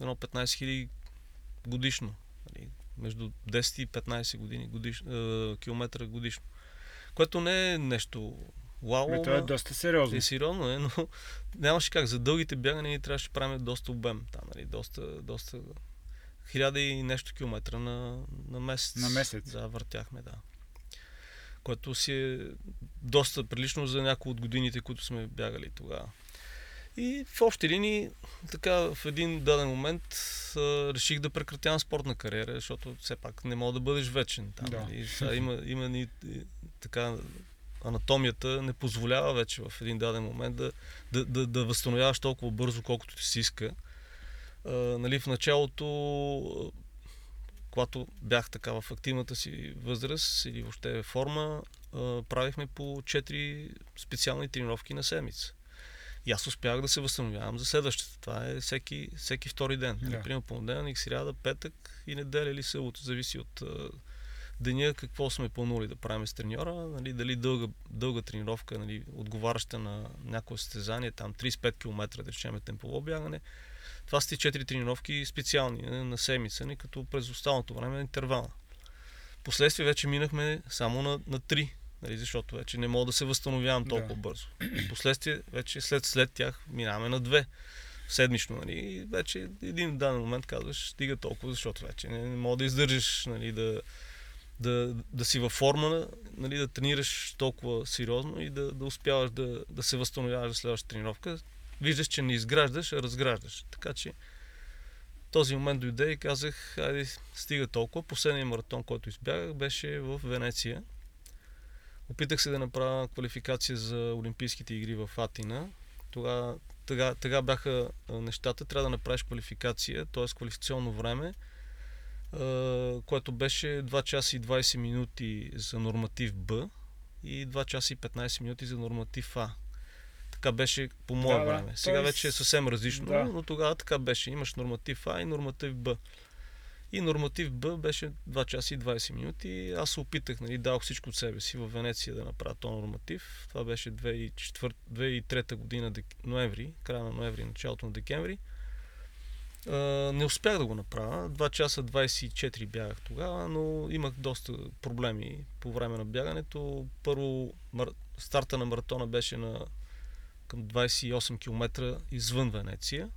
едно 15 000 годишно. Между 10 и 15 години километра годишно. Което не е нещо вау. Това е доста сериозно. Сериозно е, но нямаше как. За дългите бягания ние трябваше да правим доста обем. Там, нали, доста 1000 и нещо километра на месец. На месец. Да, въртяхме, да. Което си е доста прилично за някои от годините, които сме бягали тогава. И в общи линии, така, в един даден момент реших да прекратявам спортна кариера, защото все пак не мога да бъдеш вечен там. Да. И сега има така, анатомията не позволява вече в един даден момент да възстановяваш толкова бързо, колкото ти си иска. Нали, в началото, когато бях така в активната си възраст или въобще форма, правихме по 4 специални тренировки на седмица. И аз успях да се възстановявам за следващата. Това е всеки втори ден. Yeah. Например, понеделник, сряда, петък и неделя или събота. Зависи от деня какво сме планували да правим с треньора. Нали, дали дълга тренировка, нали, отговаряща на някое състезание, там 35 км, да речем, темпово бягане. Това са 4 тренировки специални на седмица, ни като през останалото време е интервална. Впоследствие вече минахме само на 3. Защото вече не мога да се възстановявам толкова бързо. Впоследствие вече след тях минаваме на 2 седмично. Нали, и вече един даден момент казваш, стига толкова, защото вече не мога да издържиш, нали, да си във форма, нали, да тренираш толкова сериозно и да успяваш да се възстановяваш за следващата тренировка. Виждаш, че не изграждаш, а разграждаш. Така че този момент дойде и казах, айде, стига толкова. Последният маратон, който избягах, беше в Венеция. Опитах се да направя квалификация за Олимпийските игри в Атина. Тогава бяха нещата, трябва да направиш квалификация, т.е. квалификационно време, което беше 2 часа и 20 минути за норматив Б и 2 часа и 15 минути за норматив А. Така беше по мое време. Сега вече е съвсем различно, но тогава така беше. Имаш норматив А и норматив Б. И норматив Б беше 2 часа и 20 минути. Аз се опитах, нали, дадох всичко от себе си в Венеция да направя този норматив. Това беше 2003 година, ноември, края на ноември, началото на декември. Не успях да го направя. 2 часа 24 бягах тогава, но имах доста проблеми по време на бягането. Първо, старта на маратона беше към 28 км извън Венеция.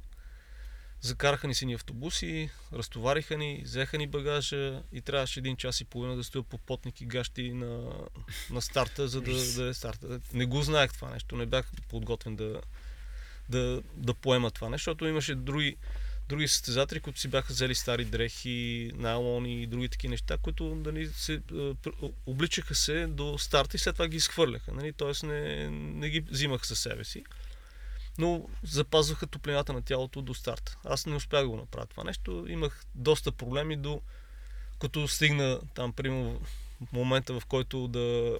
Закараха ни си автобуси, разтовариха ни, взеха ни багажа и трябваше 1 час и половина да стоя по потник и гащи на старта, за да е старта. Не го знаех това нещо, не бях подготвен да поема това нещо, защото имаше други състезатели, които си бяха взели стари дрехи, найлони и други такива неща, които, нали, обличаха се до старта и след това ги изхвърляха, нали? Тоест не ги взимаха със себе си. Но запазваха топлината на тялото до старта. Аз не успях да го направя това нещо. Имах доста проблеми като стигна там, примерно, в момента, в който да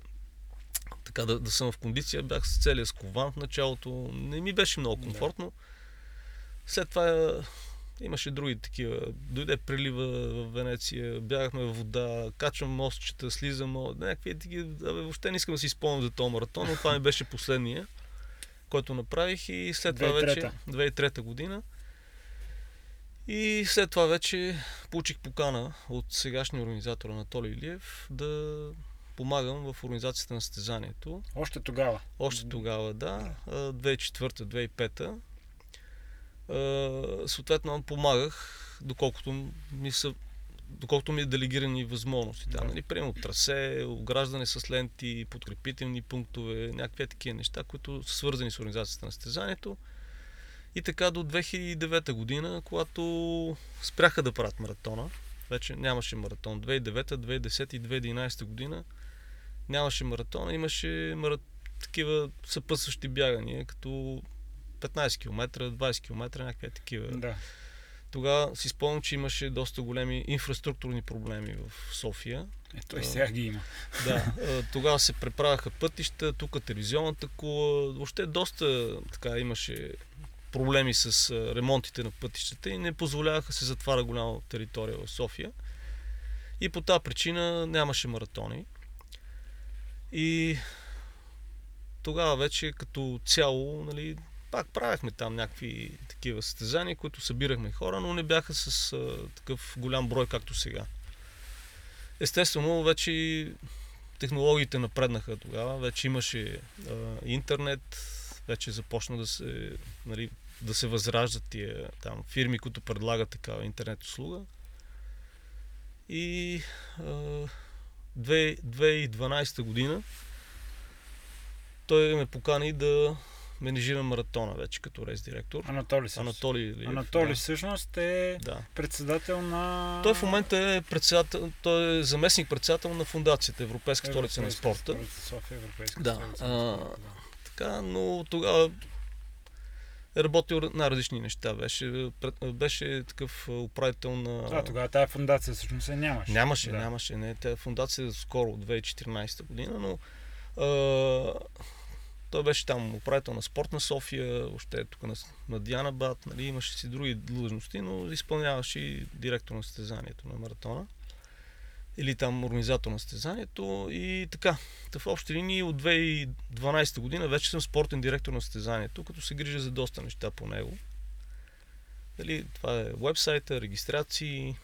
съм в кондиция. Бях с целия скован в началото. Не ми беше много комфортно. След това имаше други такива. Дойде прилива в Венеция, бягахме във вода, качвам мостчета, слизам. Някакви такива. Въобще не искам да си спомням за този маратон, но това ми беше последния, който направих, и след това вече 2003 година. И след това вече получих покана от сегашния организатор Анатолий Илиев да помагам в организацията на състезанието. Още тогава? Още тогава, да. 2004-2005. Съответно помагах, доколкото ми е делегирани възможности. Да, нали, примерно трасе, ограждане с ленти, подкрепителни пунктове, някакви такива неща, които са свързани с организацията на състезанието. И така до 2009 година, когато спряха да правят маратона, вече нямаше маратон. 2009, 2010 и 2011 година нямаше маратона, имаше такива съпътстващи бягания, като 15 км, 20 км, някакви такива. Да. Тогава си спомням, че имаше доста големи инфраструктурни проблеми в София. Той сега ги има. Да, тогава се преправяха пътища, тук телевизионната кола. Въобще доста така имаше проблеми с ремонтите на пътищата и не позволяваха се затваря голяма територия в София. И по тази причина нямаше маратони. И тогава вече като цяло, нали, пак правихме там някакви такива състезания, които събирахме хора, но не бяха с такъв голям брой, както сега. Естествено, вече технологиите напреднаха тогава, вече имаше интернет, вече започна да се, нали, да се възраждат тия там фирми, които предлагат такава интернет услуга. И 2012 година той ме покани да менежирам маратона вече като рейс директор. Анатолий Илиев, всъщност е председател на... Той в момента е председател, той е заместник-председател на фундацията Европейска столица на спорта. Така, но тогава е работил на различни неща. Беше такъв управител на... Да, тогава тая фундация всъщност нямаше. Нямаше. Не, тая фундация скоро, 2014 година, но... той беше там управител на спорт на София, още тук на Диана Бат, нали, имаше си други длъжности, но изпълняваше и директор на състезанието на маратона. Или там организатор на състезанието и така. В общи линии от 2012 година вече съм спортен директор на състезанието, като се грижа за доста неща по него. Дали, това е уебсайта, регистрации,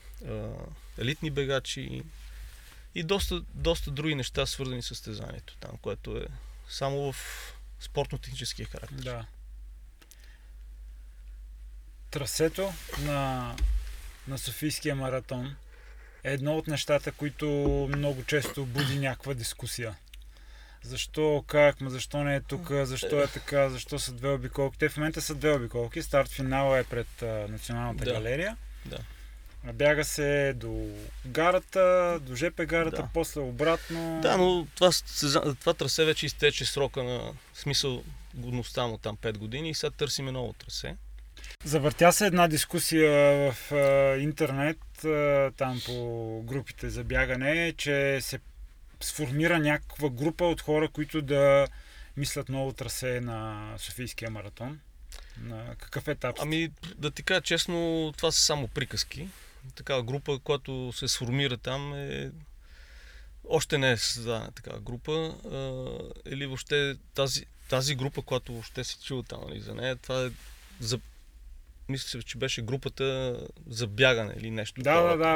елитни бегачи и доста други неща, свързани с състезанието там, което е само в спортно-техническия характер. Да. Трасето на Софийския маратон е едно от нещата, които много често буди някаква дискусия. Защо, как, защо не е тук, защо е така, защо са две обиколки. Те в момента са две обиколки. Старт-финала е пред Националната галерия. Да. Бяга се до гарата, до ЖП гарата, после обратно. Да, но това трасе вече изтече срока на смисъл годността му там 5 години и сега търсиме ново трасе. Завъртя се една дискусия в интернет, там по групите за бягане, че се сформира някаква група от хора, които да мислят ново трасе на Софийския маратон. На какъв етап? Ами, да ти кажа честно, това са само приказки. Такава група, която се сформира там, още не е създадена такава група. Или въобще тази група, която въобще се чува там, нали, за нея, това е за... Мисля, че беше групата за бягане или нещо. Да.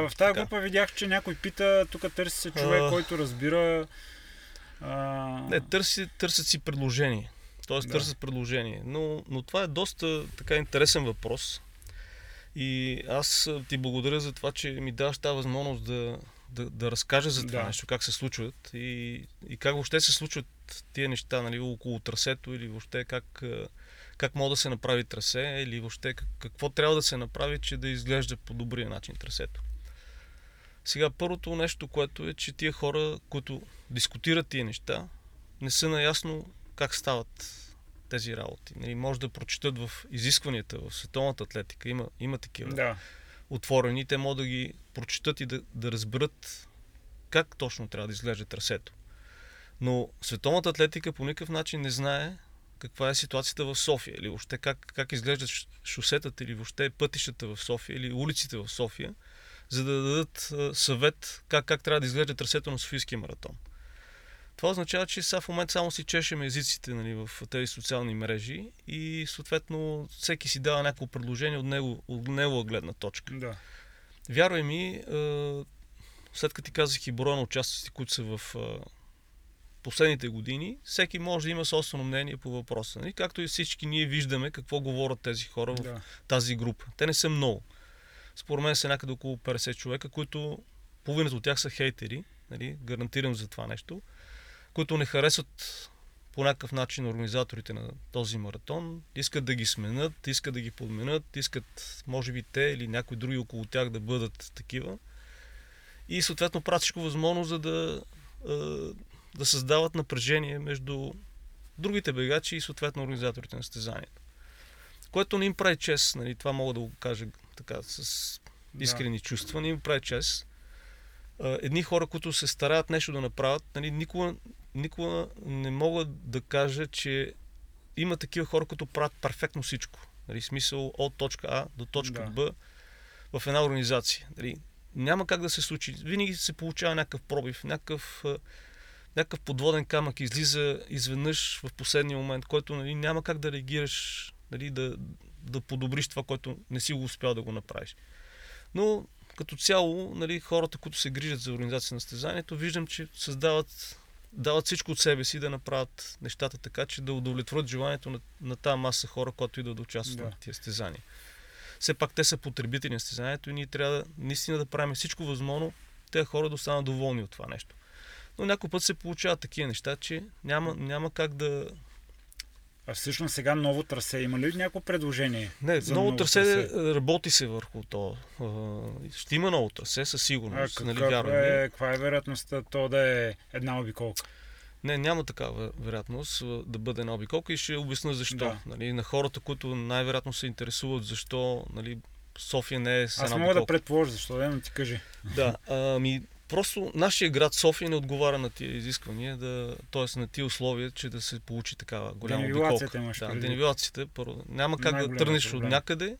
В тази група видях, че някой пита, тук търси се човек, който разбира... Не, търсят си предложение. Тоест търсят предложение. Но това е доста така интересен въпрос. И аз ти благодаря за това, че ми даваш тази възможност да разкажа за това нещо, как се случват и как въобще се случват тия неща, нали, около трасето или въобще как може да се направи трасе или въобще какво трябва да се направи, че да изглежда по добрия начин трасето. Сега първото нещо, което е, че тия хора, които дискутират тия неща, не са наясно как стават тези работи. Нали, може да прочитат в изискванията в световната атлетика, има такива отворени, те могат да ги прочитат и да разберат как точно трябва да изглежда трасето. Но световната атлетика по никакъв начин не знае каква е ситуацията в София или въобще как изглеждат шосетата или въобще пътищата в София или улиците в София, за да дадат съвет как трябва да изглежда трасето на Софийския маратон. Това означава, че сега в момента само си чешем езиците, нали, в тези социални мрежи и съответно всеки си дава някакво предложение от негова гледна точка. Да. Вярвай ми, след като ти казах и броя на участниците, които са в последните години, всеки може да има собствено мнение по въпроса. Нали? Както и всички ние виждаме какво говорят тези хора в тази група. Те не са много. Според мен са някъде около 50 човека, които половината от тях са хейтери, нали? Гарантирам за това нещо, които не харесват по някакъв начин организаторите на този маратон, искат да ги сменят, искат да ги подменят, искат може би те или някои други около тях да бъдат такива и съответно правят всичко възможно, за да създават напрежение между другите бегачи и съответно организаторите на състезанието. Което не им прави чест, нали, това мога да го кажа така с искрени чувства, не им прави чест. Едни хора, които се стараят нещо да направят, нали, никога не мога да кажа, че има такива хора, които правят перфектно всичко. Нали, смисъл от точка А до точка Б в една организация. Нали, няма как да се случи. Винаги се получава някакъв пробив, някакъв подводен камък излиза изведнъж в последния момент, който, нали, няма как да реагираш нали, да подобриш това, което не си го успял да го направиш. Но като цяло, нали, хората, които се грижат за организация на състезанието, виждам, че дават всичко от себе си да направят нещата така, че да удовлетворят желанието на тази маса хора, които идват да участват на тия състезания. Все пак те са потребители на състезанието и ние трябва наистина да правим всичко възможно тези хора да останат доволни от това нещо. Но някой път се получават такива неща, че няма как да... А всъщност сега ново трасе, има ли някакво предложение? Не, ново трасе работи се върху то. Ще има ново трасе, със сигурност. Каква е вероятността то да е една обиколка? Не, няма такава вероятност да бъде една обиколка и ще обясня защо. Да. Нали, на хората, които най-вероятно се интересуват защо, нали, София не е с една обиколка. Аз мога да предположа защо, да, но ти кажи. Да, просто нашия град София не отговаря на тия изисквания, т.е. на тия условия, че да се получи такава голяма обиколка. Денивилацията, първо. Няма как да тръгнеш от някъде,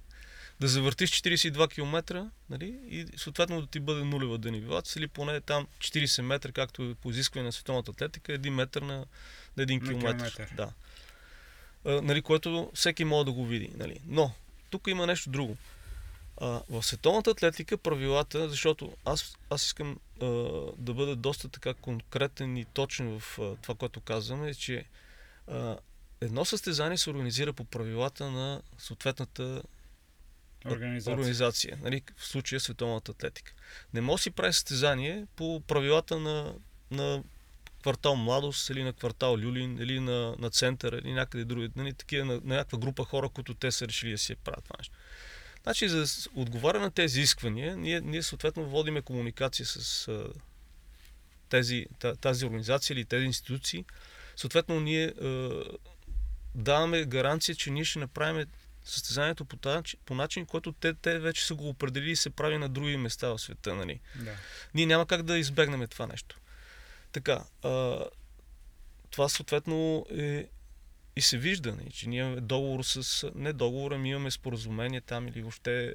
да завъртиш 42 км, нали, и съответно да ти бъде нулева денивилация, или поне там 40 метра, както е по изискване на Световната атлетика, 1 метър на 1 км. Да. Нали, което всеки може да го види. Нали. Но тук има нещо друго. В Световната атлетика правилата, защото аз искам да бъда доста така конкретен и точен в това, което казваме, е, че едно състезание се организира по правилата на съответната организация. Нали, в случая Световната атлетика. Не може да си прави състезание по правилата на квартал Младост или на квартал Люлин или на центъра или някъде други. Нали, такива, на някаква група хора, които те са решили да си правят това нещо. Значи, за да отговаря на тези изисквания, ние съответно водиме комуникация с тази организация или тези институции. Съответно, ние даваме гаранция, че ние ще направим състезанието по начин, който те вече са го определили и се прави на други места в света. Нали? Да. Ние няма как да избегнем това нещо. Така, това съответно е... И се вижда, не, че ние имаме договор с... Не договора, ми имаме споразумение там или въобще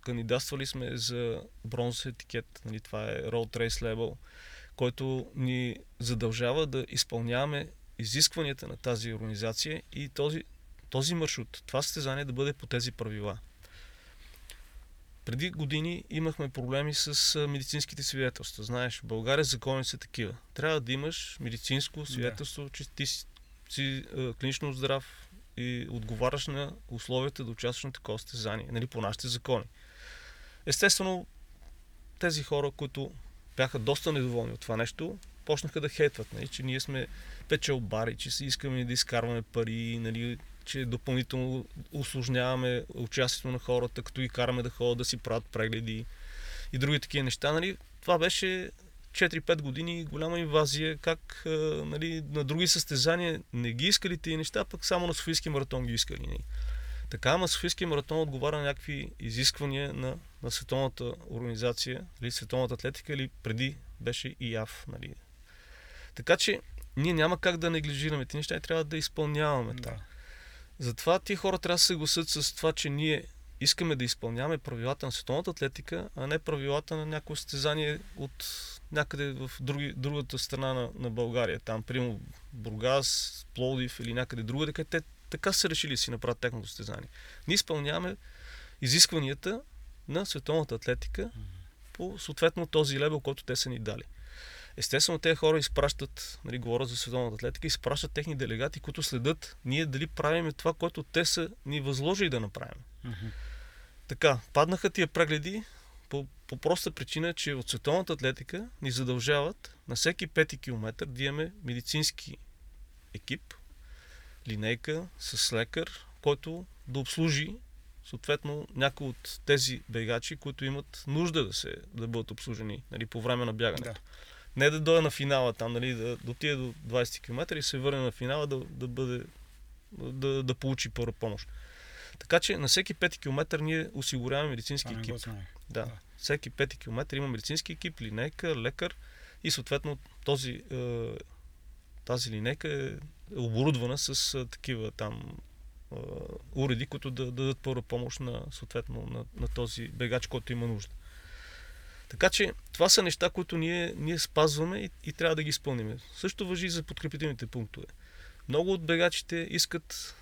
кандидатствали сме за бронз етикет. Нали, това е Road Race Level, който ни задължава да изпълняваме изискванията на тази организация и този маршрут, това състезание да бъде по тези правила. Преди години имахме проблеми с медицинските свидетелства. Знаеш, в България закони са такива. Трябва да имаш медицинско свидетелство, че ти си клинично здрав и отговаряш на условията да участваш на такова състезание, нали, по нашите закони. Естествено, тези хора, които бяха доста недоволни от това нещо, почнаха да хейтват, нали, че ние сме печелбари, че си искаме да изкарваме пари, нали, че допълнително усложняваме участието на хората, като ги караме да ходят да си правят прегледи и други такива неща. Нали. Това беше 4-5 години голяма инвазия, как, нали, на други състезания не ги искали тези неща, пък само на Софийския маратон ги искали. Не. Така, ама Софийския маратон отговаря на някакви изисквания на Световната организация, или Световната атлетика, или преди беше ИАФ. Нали. Така че ние няма как да неглижираме тези неща и трябва да изпълняваме. Да. Затова тия хора трябва да се съгласят с това, че ние искаме да изпълняваме правилата на Световната атлетика, а не правилата на някое състезание от някъде в другата страна на България. Там, примерно, Бургас, Пловдив или някъде другаде, където те така са решили да си направят техното състезание. Ние изпълняваме изискванията на Световната атлетика по съответно този лебел, който те са ни дали. Естествено, тези хора изпращат, нали, говорят за Световната атлетика, изпращат техни делегати, които следят ние дали правиме това, което те са ни възложили да направим. Mm-hmm. Така, паднаха тия прегледи по проста причина, че от Световната атлетика ни задължават на всеки 5 км да имаме медицински екип, линейка с лекар, който да обслужи съответно някои от тези бегачи, които имат нужда да бъдат обслужени, нали, по време на бягането. Да. Не да дойде на финала там, нали, да отиде до 20 км и се върне на финала да получи първа помощ. Така че на всеки 5 км ние осигуряваме медицински екип. Да. Всеки 5 км има медицински екип, линейка, лекар и съответно тази линейка е оборудвана с такива там уреди, които да дадат първа помощ на този бегач, който има нужда. Така че това са неща, които ние спазваме и трябва да ги изпълним. Също важи и за подкрепителните пунктове. Много от бегачите искат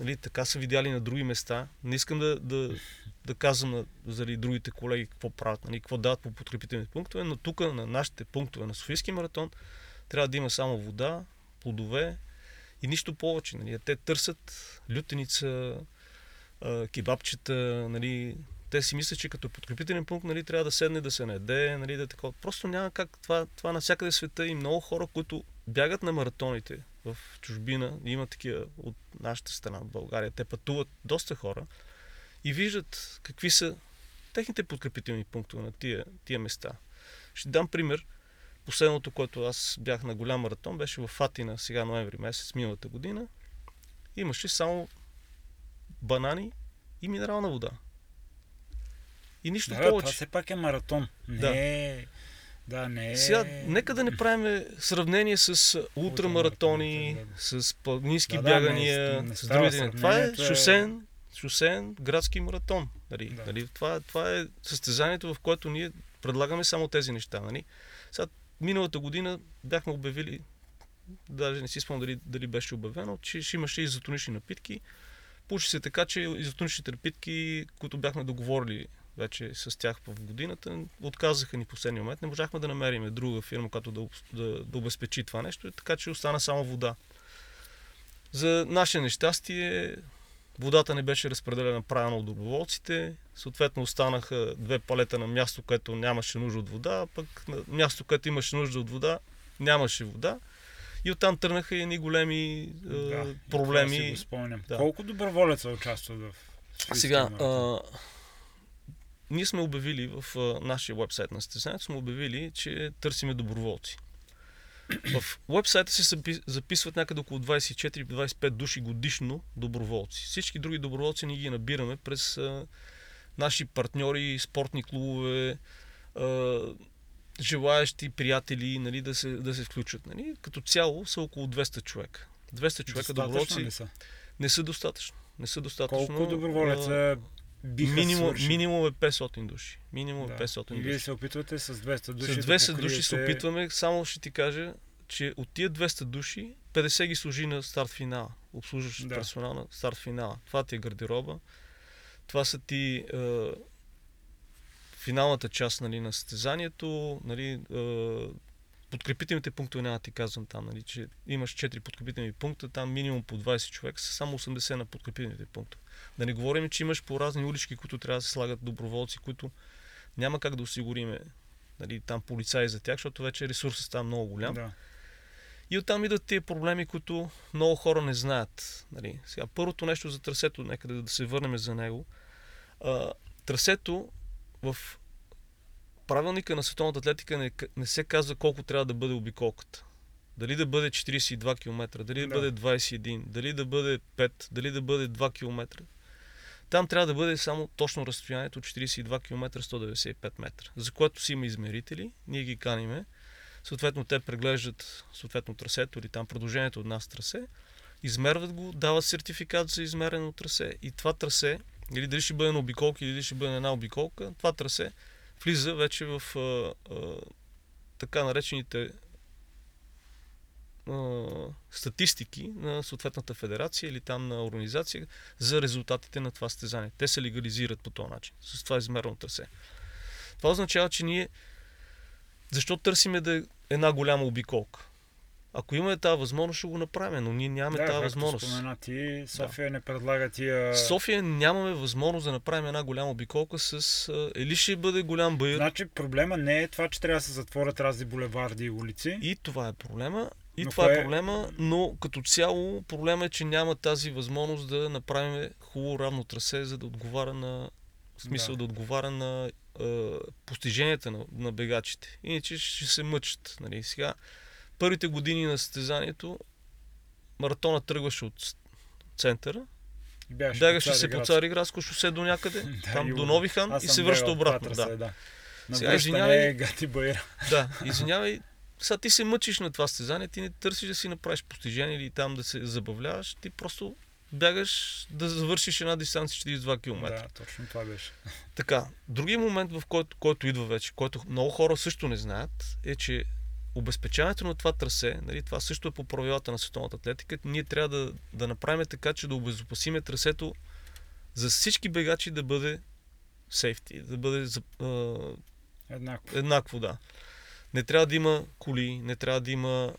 Нали, така са видяли на други места. Не искам да казвам заради другите колеги какво правят, нали, какво дават по подкрепителните пунктове, но тук на нашите пунктове на Софийския маратон трябва да има само вода, плодове и нищо повече. Нали. Те търсят лютеница, кебабчета, нали. Те си мислят, че като подкрепителен пункт, нали, трябва да седне, да се наеде, нали, да такова. Просто няма как. Това навсякъде в света и много хора, които бягат на маратоните в чужбина, има такива от нашата страна, от България. Те пътуват доста хора и виждат какви са техните подкрепителни пунктове на тия места. Ще дам пример. Последното, което аз бях на голям маратон, беше в Атина, сега ноември месец, миналата година. Имаше само банани и минерална вода. И нищо повече. Това все пак е маратон. Да. Не е... Сега, нека да не правим сравнение с ултрамаратони, с планински бягания, с другите. Това е шосен градски маратон. Нали? Да. Нали? Това е състезанието, в което ние предлагаме само тези неща. Нали? Сега, миналата година бяхме обявили, даже не си спомням дали беше обявено, че ще имаше изотонични напитки. Получи се така, че изотоничните напитки, които бяхме договорили вече с тях в годината, отказаха ни в последния момент. Не можахме да намерим друга фирма, която да обезпечи това нещо, така че остана само вода. За наше нещастие, водата не беше разпределена правилно от доброволците, съответно останаха две палета на място, което нямаше нужда от вода, пък на място, което имаше нужда от вода, нямаше вода. И оттам тръгнаха и едни големи проблеми. Да, си го спомням. Да. Колко доброволеца участват в Софийския маратон? Ние сме обявили в нашия уебсайт на състезанието, сме обявили, че търсиме доброволци. В уебсайта се записват някъде около 24-25 души годишно доброволци. Всички други доброволци ние ги набираме през наши партньори, спортни клубове, желаещи приятели, нали, да се включат. Нали. Като цяло са около 200 човека. 200 човека доброволци не са достатъчно. Не са достатъчно. Колко доброволеца минимум е 500 души. И вие се опитвате с 200 души да покриете... С 200 души се опитваме, само ще ти кажа, че от тия 200 души 50 ги служи на старт-финала. Обслужваш персонал на старт-финала. Това ти е гардероба. Това са ти... финалната част, нали, на състезанието, нали, подкрепителните пунктове, няма ти казвам там, нали, че имаш 4 подкрепителни пункта, там минимум по 20 човека, са само 80 на подкрепителните пункта. Да не говорим, че имаш по разни улички, които трябва да се слагат доброволци, които няма как да осигуриме, нали, там полицаи за тях, защото вече ресурсът става много голям. Да. И оттам идват тия проблеми, които много хора не знаят. Нали. Сега, първото нещо за трасето, нека да се върнем за него. Трасето в правилника на Световната атлетика не се казва колко трябва да бъде обиколката. Дали да бъде 42 км, дали да бъде 21, дали да бъде 5, дали да бъде 2 км. Там трябва да бъде само точно разстоянието 42 км 195 метра, за което си има измерители, ние ги каниме. Съответно те преглеждат съответно трасето или там продължението от нас трасе, измерват го, дават сертификат за измерено трасе и това трасе, или дали ще бъде на обиколка, или ще бъде на една обиколка, това трасе влиза вече в така наречените статистики на съответната федерация или там на организация за резултатите на това състезание. Те се легализират по този начин, с това измерено трасе. Това означава, че ние защо търсиме да е една голяма обиколка? Ако имаме тази възможност, ще го направим, но ние нямаме тази възможност. Да, както спомена ти, София не предлага тия... София нямаме възможност да направим една голяма обиколка с... Или ще бъде голям баир. Значи проблема не е това, че трябва да се затворят разни булеварди и улици. И това е проблема. Но като цяло проблема е, че няма тази възможност да направим хубаво равно трасе, за да отговаря на... В смисъл да отговаря на постиженията на бегачите. Иначе ще се мъчат. Нали? Сега... Първите години на състезанието маратона тръгваше от центъра, бягаше се по Цариградско шосе до някъде, там до Нови хан и се връща обратно. Сега извинявай, сега ти се мъчиш на това състезание, ти не търсиш да си направиш постижение или там да се забавляваш, ти просто бягаш да завършиш една дистанция 42 км. Да, точно това беше. Така, другия момент, в който идва вече, който много хора също не знаят, е, че обезпечаването на това трасе, нали, това също е по правилата на световната атлетика, ние трябва да направим така, че да обезопасиме трасето за всички бегачи да бъде сейфти, да бъде еднакво, да. Не трябва да има коли, не трябва да има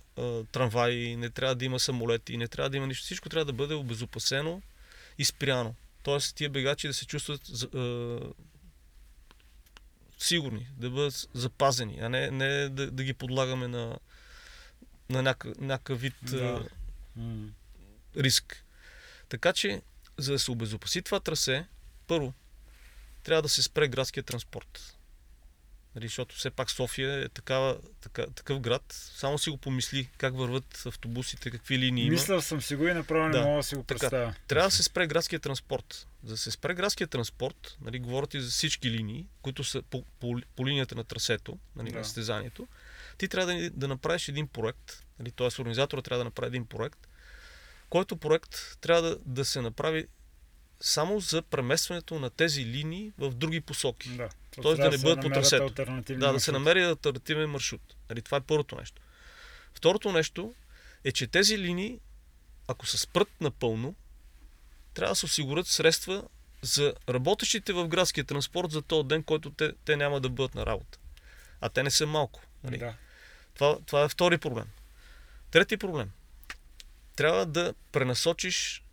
трамваи, не трябва да има самолети, не трябва да има нищо. Всичко трябва да бъде обезопасено и спряно. Тоест тия бегачи да се чувстват сигурни, да бъдат запазени, а не да ги подлагаме на някакъв вид риск. Така че, за да се обезопаси това трасе, първо, трябва да се спре градския транспорт. Защото все пак София е такъв град. Само си го помисли как върват автобусите, какви линии има. Мислял съм си го и направо не мога да си го представя. Трябва да се спре градския транспорт. За да се спре градския транспорт, нали, говорят и за всички линии, които са по линията на трасето, нали, на състезанието, ти трябва да направиш един проект, нали, т.е. организаторът трябва да направи един проект, който проект трябва да се направи само за преместването на тези линии в други посоки. Да. Тоест да не бъдат по трасето. Да се намери алтернативен маршрут. Нали, това е първото нещо. Второто нещо е, че тези линии, ако се спрат напълно, трябва да се осигурят средства за работещите в градския транспорт за този ден, който те няма да бъдат на работа. А те не са малко. Нали? Да. Това е втори проблем. Трети проблем. Трябва да пренасочиш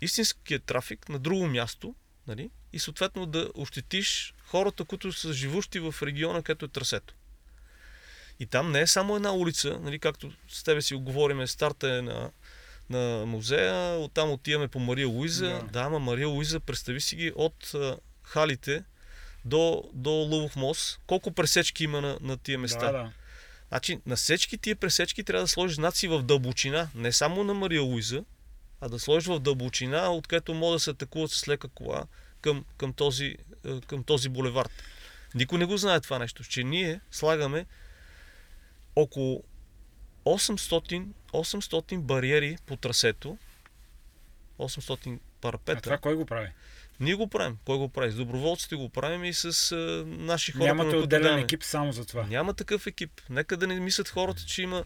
истинския трафик на друго място, нали? И съответно да ощетиш хората, които са живущи в региона, където е трасето. И там не е само една улица, нали? Както с тебе си говорим, старта е на музея, оттам отиваме по Мария Луиза. Yeah. Да, ама Мария Луиза, представи си ги, от Халите до Лъвов мост, колко пресечки има на тия места. Yeah, да. Значи на всички тия пресечки трябва да сложиш знаци в дълбочина, не само на Мария Луиза, а да сложиш в дълбочина, откъдето може да се атакуват с лека кола към този булевард. Никой не го знае това нещо, че ние слагаме около 800 бариери по трасето, 800 парапета. А това кой го прави? Ние го правим. Кой го прави? С доброволците го правим и с наши хора. Нямате отделен екип само за това? Няма такъв екип. Нека да не мислят хората, че има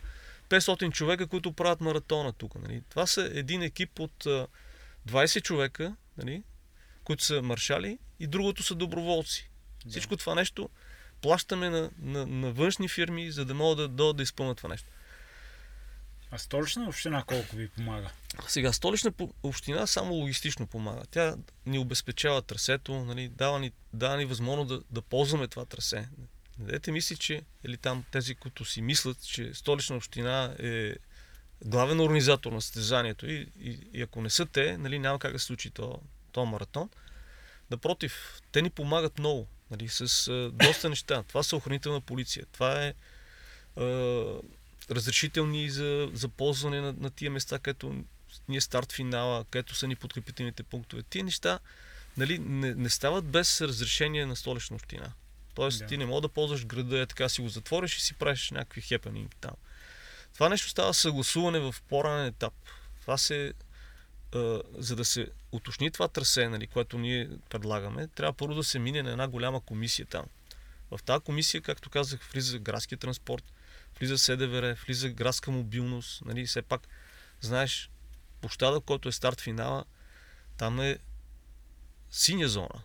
500 човека, които правят маратона тук. Нали? Това са един екип от 20 човека, нали, които са маршали, и другото са доброволци. Да. Всичко това нещо плащаме на външни фирми, за да могат да изпълнят това нещо. А Столична община колко ви помага? Сега, Столична община само логистично помага. Тя ни обезпечава трасето, нали, дава ни възможност да ползваме това трасе. Не дайте мисли, че или там тези, които си мислят, че Столична община е главен организатор на състезанието и ако не са те, нали, няма как да се случи този маратон. Напротив, те ни помагат много, нали, с доста неща. Това са охранителна полиция, това е разрешителни за ползване на тия места, където ни е старт-финала, където са ни подкрепителните пунктове. Тия неща, нали, не стават без разрешение на Столична община. Тоест, ти не мога да ползваш града, така си го затвориш и си правиш някакви хепенинги там. Това нещо става съгласуване в по-ранен етап. Това за да се уточни това трасе, нали, което ние предлагаме, трябва първо да се мине на една голяма комисия там. В тази комисия, както казах, влиза градски транспорт, влиза СДВР, влиза градска мобилност. Нали, все пак, знаеш, площада, който е старт-финала, там е синя зона.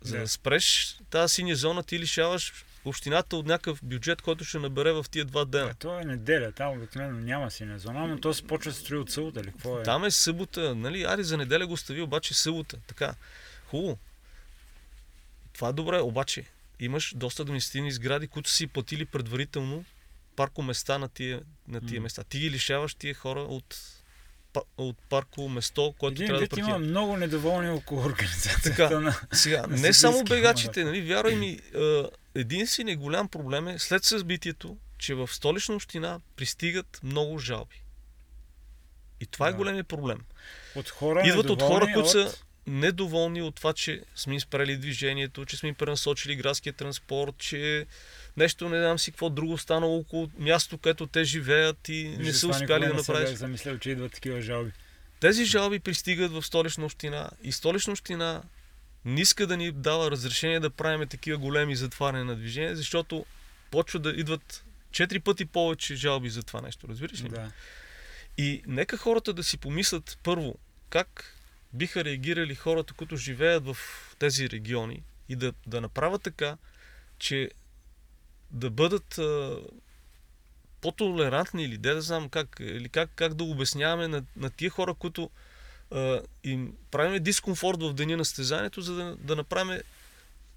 За да спреш тази синя зона, ти лишаваш общината от някакъв бюджет, който ще набере в тия два дена. А това е неделя, там обикновено няма синя зона, но то се почва да строи от събота или какво е? Там е събота, нали, ари за неделя го стави, обаче събота, така. Хубаво. Това е добре, обаче имаш доста административни сгради, които си платили предварително паркоместа на тия места. Ти ги лишаваш тия хора от парко место, което трябва да партия. Има много недоволни около организацията така, сега, не само бегачите, нали, вярвай ми, единственият голям проблем е след събитието, че в Столична община пристигат много жалби. И това е големият проблем. Идват от хора, които са недоволни от това, че сме спрели движението, че сме пренасочили градския транспорт, че нещо, не знам си какво друго станало около място, където те живеят и не са успяли да направиш. Аз замислял, че идват такива жалби. Тези жалби пристигат в Столична община и Столична община не иска да ни дава разрешение да правим такива големи затваряне на движение, защото почва да идват 4 пъти повече жалби за това нещо, разбираш ли? Да. И нека хората да си помислят първо как биха реагирали хората, които живеят в тези региони и да направят така, че да бъдат по-толерантни или да знам как, или как да обясняваме на тия хора, които им правим дискомфорт в деня на състезанието, за да направим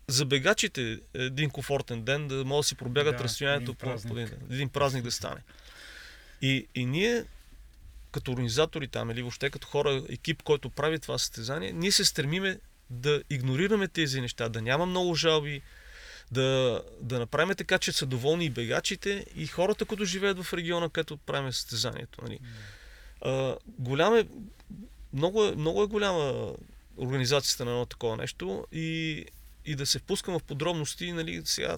за бегачите един комфортен ден, да могат да си пробягат разстоянието по един празник да стане. И ние като организатори там или въобще като хора, екип, който прави това състезание, ние се стремиме да игнорираме тези неща, да няма много жалби, да направим така, че са доволни и бегачите, и хората, които живеят в региона, където правим състезанието. Нали. Много е голяма организацията на едно такова нещо и да се впускам в подробности, нали, сега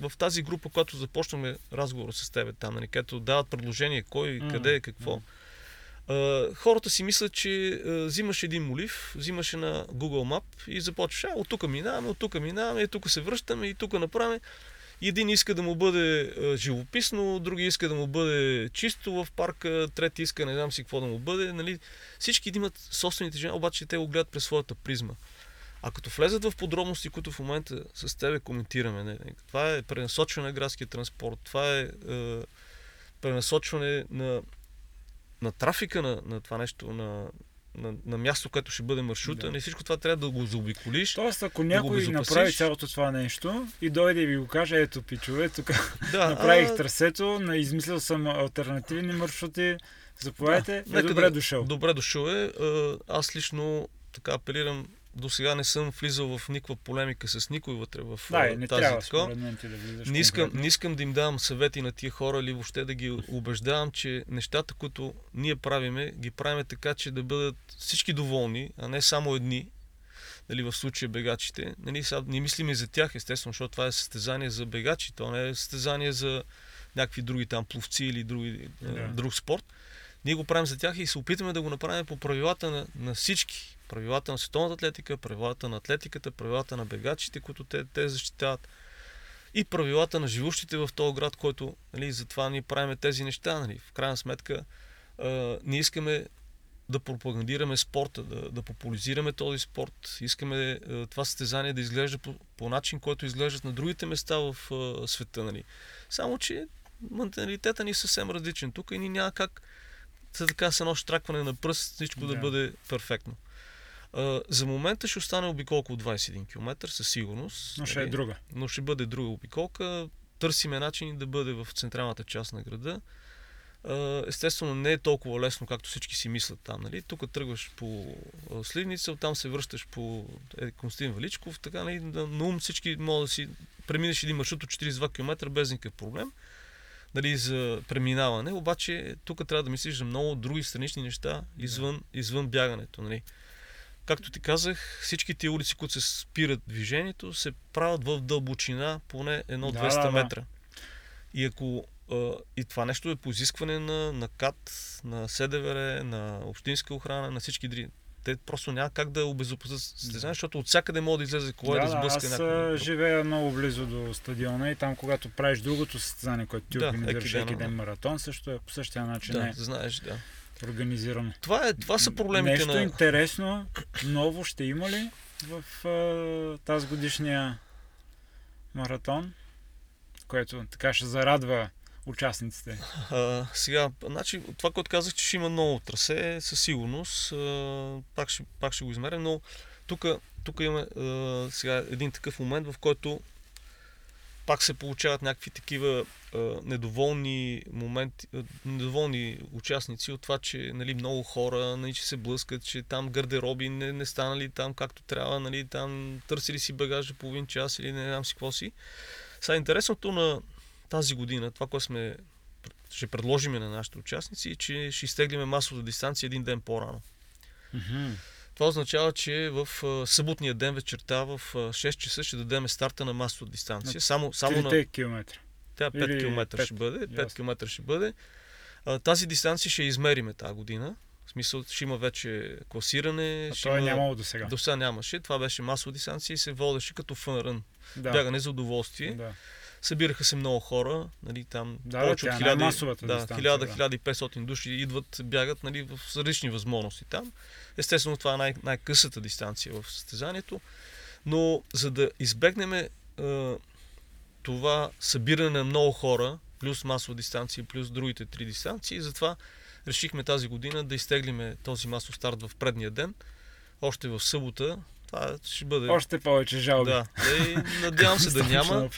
в тази група, когато започнаме разговора с тебе там, нали, където дават предложение кой, къде, какво. Хората си мислят, че взимаш един молив, взимаш на Google Map и започваш, от тук минаваме, тук се връщаме и тук направим. Един иска да му бъде живописно, други иска да му бъде чисто в парка, трети иска не знам си какво да му бъде. Нали. Всички имат собствените жени, обаче те го гледат през своята призма. А като влезат в подробности, които в момента с тебе коментираме, това е пренасочване на градския транспорт, това е пренасочване на трафика на това нещо, на място, което ще бъде маршрута, не всичко това трябва да го заобиколиш. Тоест, ако някой направи цялото това нещо и дойде и ви го каже, ето пичове, тук направих трасето, измислил съм алтернативни маршрути, заповядайте, добре дошъл. Добре дошъл е. Аз лично така апелирам, до сега не съм влизал в никаква полемика с никой вътре в тази така. Не искам да им давам съвети на тия хора или въобще да ги убеждавам, че нещата, които ние правиме, ги правиме така, че да бъдат всички доволни, а не само едни, нали, в случая бегачите. Нали, не мислим и за тях, естествено, защото това е състезание за бегачи, то не е състезание за някакви други там пловци или друг спорт. Ние го правим за тях и се опитаме да го направим по правилата на всички. Правилата на световната атлетика, правилата на атлетиката, правилата на бегачите, които те защитават, и правилата на живущите в този град, който, нали, затова ние правиме тези неща. Нали. В крайна сметка ние искаме да пропагандираме спорта, да популяризираме този спорт. Искаме това състезание да изглежда по начин, който изглеждат на другите места в света. Нали. Само че менталитета ни е съвсем различен тук и ни няма как така с едно штракване на пръст всичко да бъде перфектно. За момента ще остане обиколка от 21 км, със сигурност. Но ще е друга. Но ще бъде друга обиколка. Търсиме начини да бъде в централната част на града. Естествено, не е толкова лесно, както всички си мислят там. Нали? Тук тръгваш по Сливница, оттам се връщаш по Константин Величков. Така, нали? На ум всички могат да си преминеш един маршрут от 42 км без никакъв проблем. Нали, за преминаване. Обаче тук трябва да мислиш за много други странични неща извън бягането. Нали? Както ти казах, всички тия улици, които се спират движението, се правят в дълбочина поне 1-200 метра. И ако и това нещо е по изискване на КАТ, на СДВР, на общинска охрана, на всички други. Те просто няма как да обезопасят състезание, защото от всякъде може да излезе кола и да сблъска някакво. Аз живея много близо до стадиона и там, когато правиш другото състезание, което ти организираш, всеки ден маратон, също е по същия начин. Да, знаеш, организираме. Това са проблемите. Нещо интересно, ново ще има ли в тази годишния маратон, което така ще зарадва участниците? Сега, значи, това, което казах, че ще има ново трасе, със сигурност, пак ще го измерим, но тук имаме сега един такъв момент, в който пак се получават някакви такива недоволни участници от това, че, нали, много хора, нали, че се блъскат, че там гардероби не станали там както трябва, нали, там търсили си багажа половин час или не знам си какво си. Сега интересното на тази година, това, което ще предложим на нашите участници, е, че ще изтеглиме масовата дистанция един ден по-рано. Mm-hmm. Това означава, че в съботния ден вечерта в 6 часа ще дадем старта на масовата дистанция. Само на 3 км. Тя 5 км ще бъде. 5 км ще бъде. Тази дистанция ще измериме тази година. В смисъл, ще има вече класиране. Това е нямало до сега. До сега нямаше. Това беше масова дистанция и се водеше като фън рън. Да. Бягане за удоволствие. Да. Събираха се много хора, нали, там повече от 1000-1500 души идват, бягат, нали, в различни възможности там. Естествено, това е най-късата дистанция в състезанието, но за да избегнем това събиране на много хора, плюс масова дистанция, плюс другите три дистанции, затова решихме тази година да изтеглиме този масов старт в предния ден, още в събота. Това ще бъде... Още повече жалби. Да, и надявам се да няма.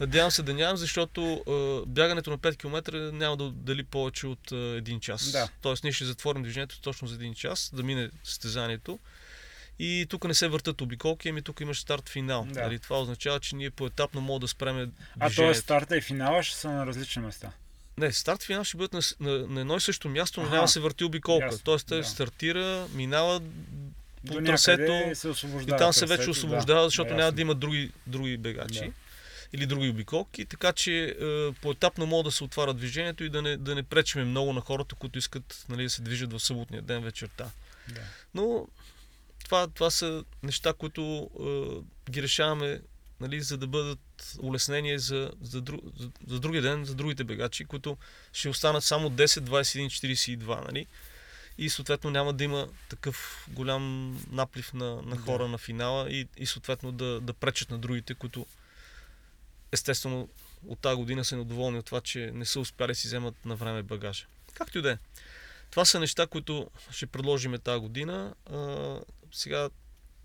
Надявам се да няма, защото бягането на 5 км няма да отдели повече от 1 час. Да. Тоест ние ще затворим движението точно за 1 час, да мине състезанието. И тук не се въртат обиколки, ами тук имаш старт-финал. Да. Дали, това означава, че ние поетапно можем да спреме движението. А т.е. старта и финала ще са на различни места? Не, старт-финал ще бъдат на едно и също място, но няма да се върти обиколка. Ясно. Тоест той стартира, минава по трасето и там се вече освобождава, защото няма да има други бегачи или други обиколки, така че поетапно мога да се отваря движението и да не пречиме много на хората, които искат, нали, да се движат в съботния ден вечерта. Да. Но това са неща, които ги решаваме, нали, за да бъдат улеснения за другия ден, за другите бегачи, които ще останат само 10, 21, 42, нали? И съответно няма да има такъв голям наплив на хора на финала и съответно да пречат на другите, които естествено от тази година са недоволни от това, че не са успяли да си вземат на време багажа. Както и да е. Това са неща, които ще предложим тази година. Сега,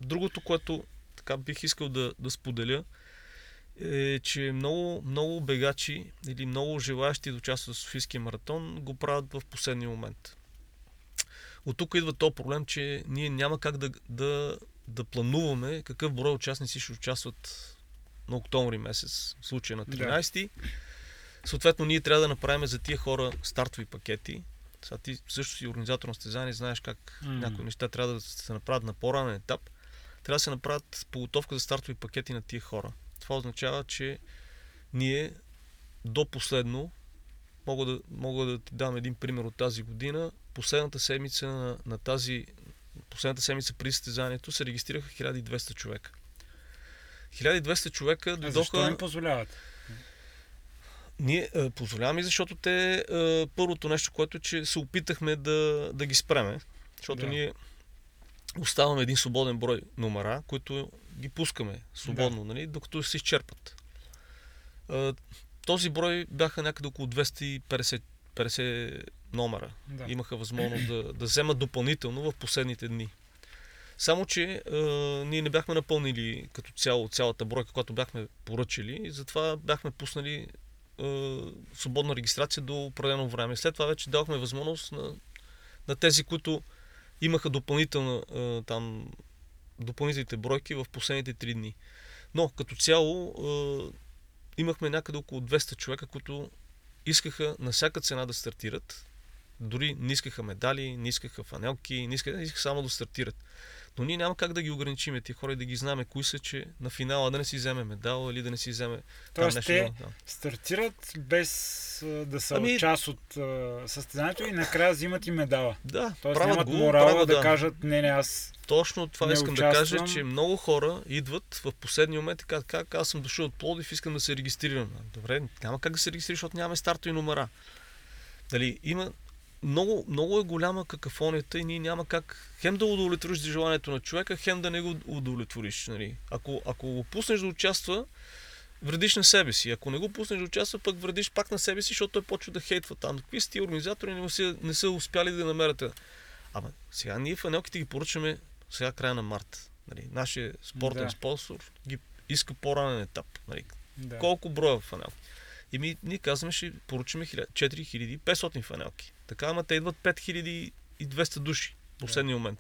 другото, което така бих искал да споделя, е, че много, много бегачи или много желаящи да участват в Софийския маратон го правят в последния момент. От тук идва този проблем, че ние няма как да плануваме какъв брой участници ще участват на октомври месец, в случая на 13-ти. Да. Съответно, ние трябва да направим за тия хора стартови пакети. Сега ти също си организатор на състезание, знаеш как някои неща трябва да се направят на по-ранен етап. Трябва да се направят подготовка за стартови пакети на тия хора. Това означава, че ние до последно, мога да ти дам един пример от тази година. Последната седмица последната седмица при състезанието се регистрираха 1200 човека. 1200 човека дойдоха... Защо им позволяват? Ние позволяваме, защото те първото нещо, което е, че се опитахме да ги спреме, защото ние оставаме един свободен брой номера, които ги пускаме свободно, нали, докато се изчерпат. Този брой бяха някъде около 250 номера. Да. Имаха възможност да вземат допълнително в последните дни. Само, че ние не бяхме напълнили като цяло цялата бройка, която бяхме поръчали, и затова бяхме пуснали свободна регистрация до определено време. След това вече давахме възможност на тези, които имаха допълнителните бройки в последните 3 дни. Но като цяло имахме някъде около 200 човека, които искаха на всяка цена да стартират. Дори не искаха медали, не искаха фанелки, не искаха само да стартират. Но ние няма как да ги ограничим тия хора и да ги знаем кои са, че на финала да не си вземе медал или да не си вземе... Тоест нещо, те стартират без да са част от състезанието и накрая взимат и медала. Да, тоест нямат морала да кажат не, аз точно това искам да кажа, че много хора идват в последния момент и казват как аз съм дошъл от Пловдив, искам да се регистрирам. Добре, няма как да се регистрираш, защото нямаме стартови номера. Дали, има... Много, много е голяма какафонията и ние няма как хем да удовлетвориш желанието на човека, хем да не го удовлетвориш. Нали? Ако го пуснеш да участва, вредиш на себе си. Ако не го пуснеш да участва, пък вредиш пак на себе си, защото той почва да хейтва там. Какви са тия организатори, не са успяли да намерят. Ама сега ние фанелките ги поръчаме сега края на март. Нали? Нашия спортен спонсор ги иска по-ранен етап. Нали? Да. Колко броя фанелки? И ние казваме, ще поръчаме 4500 фанелки. Така, ама те идват 5200 души в последния момент.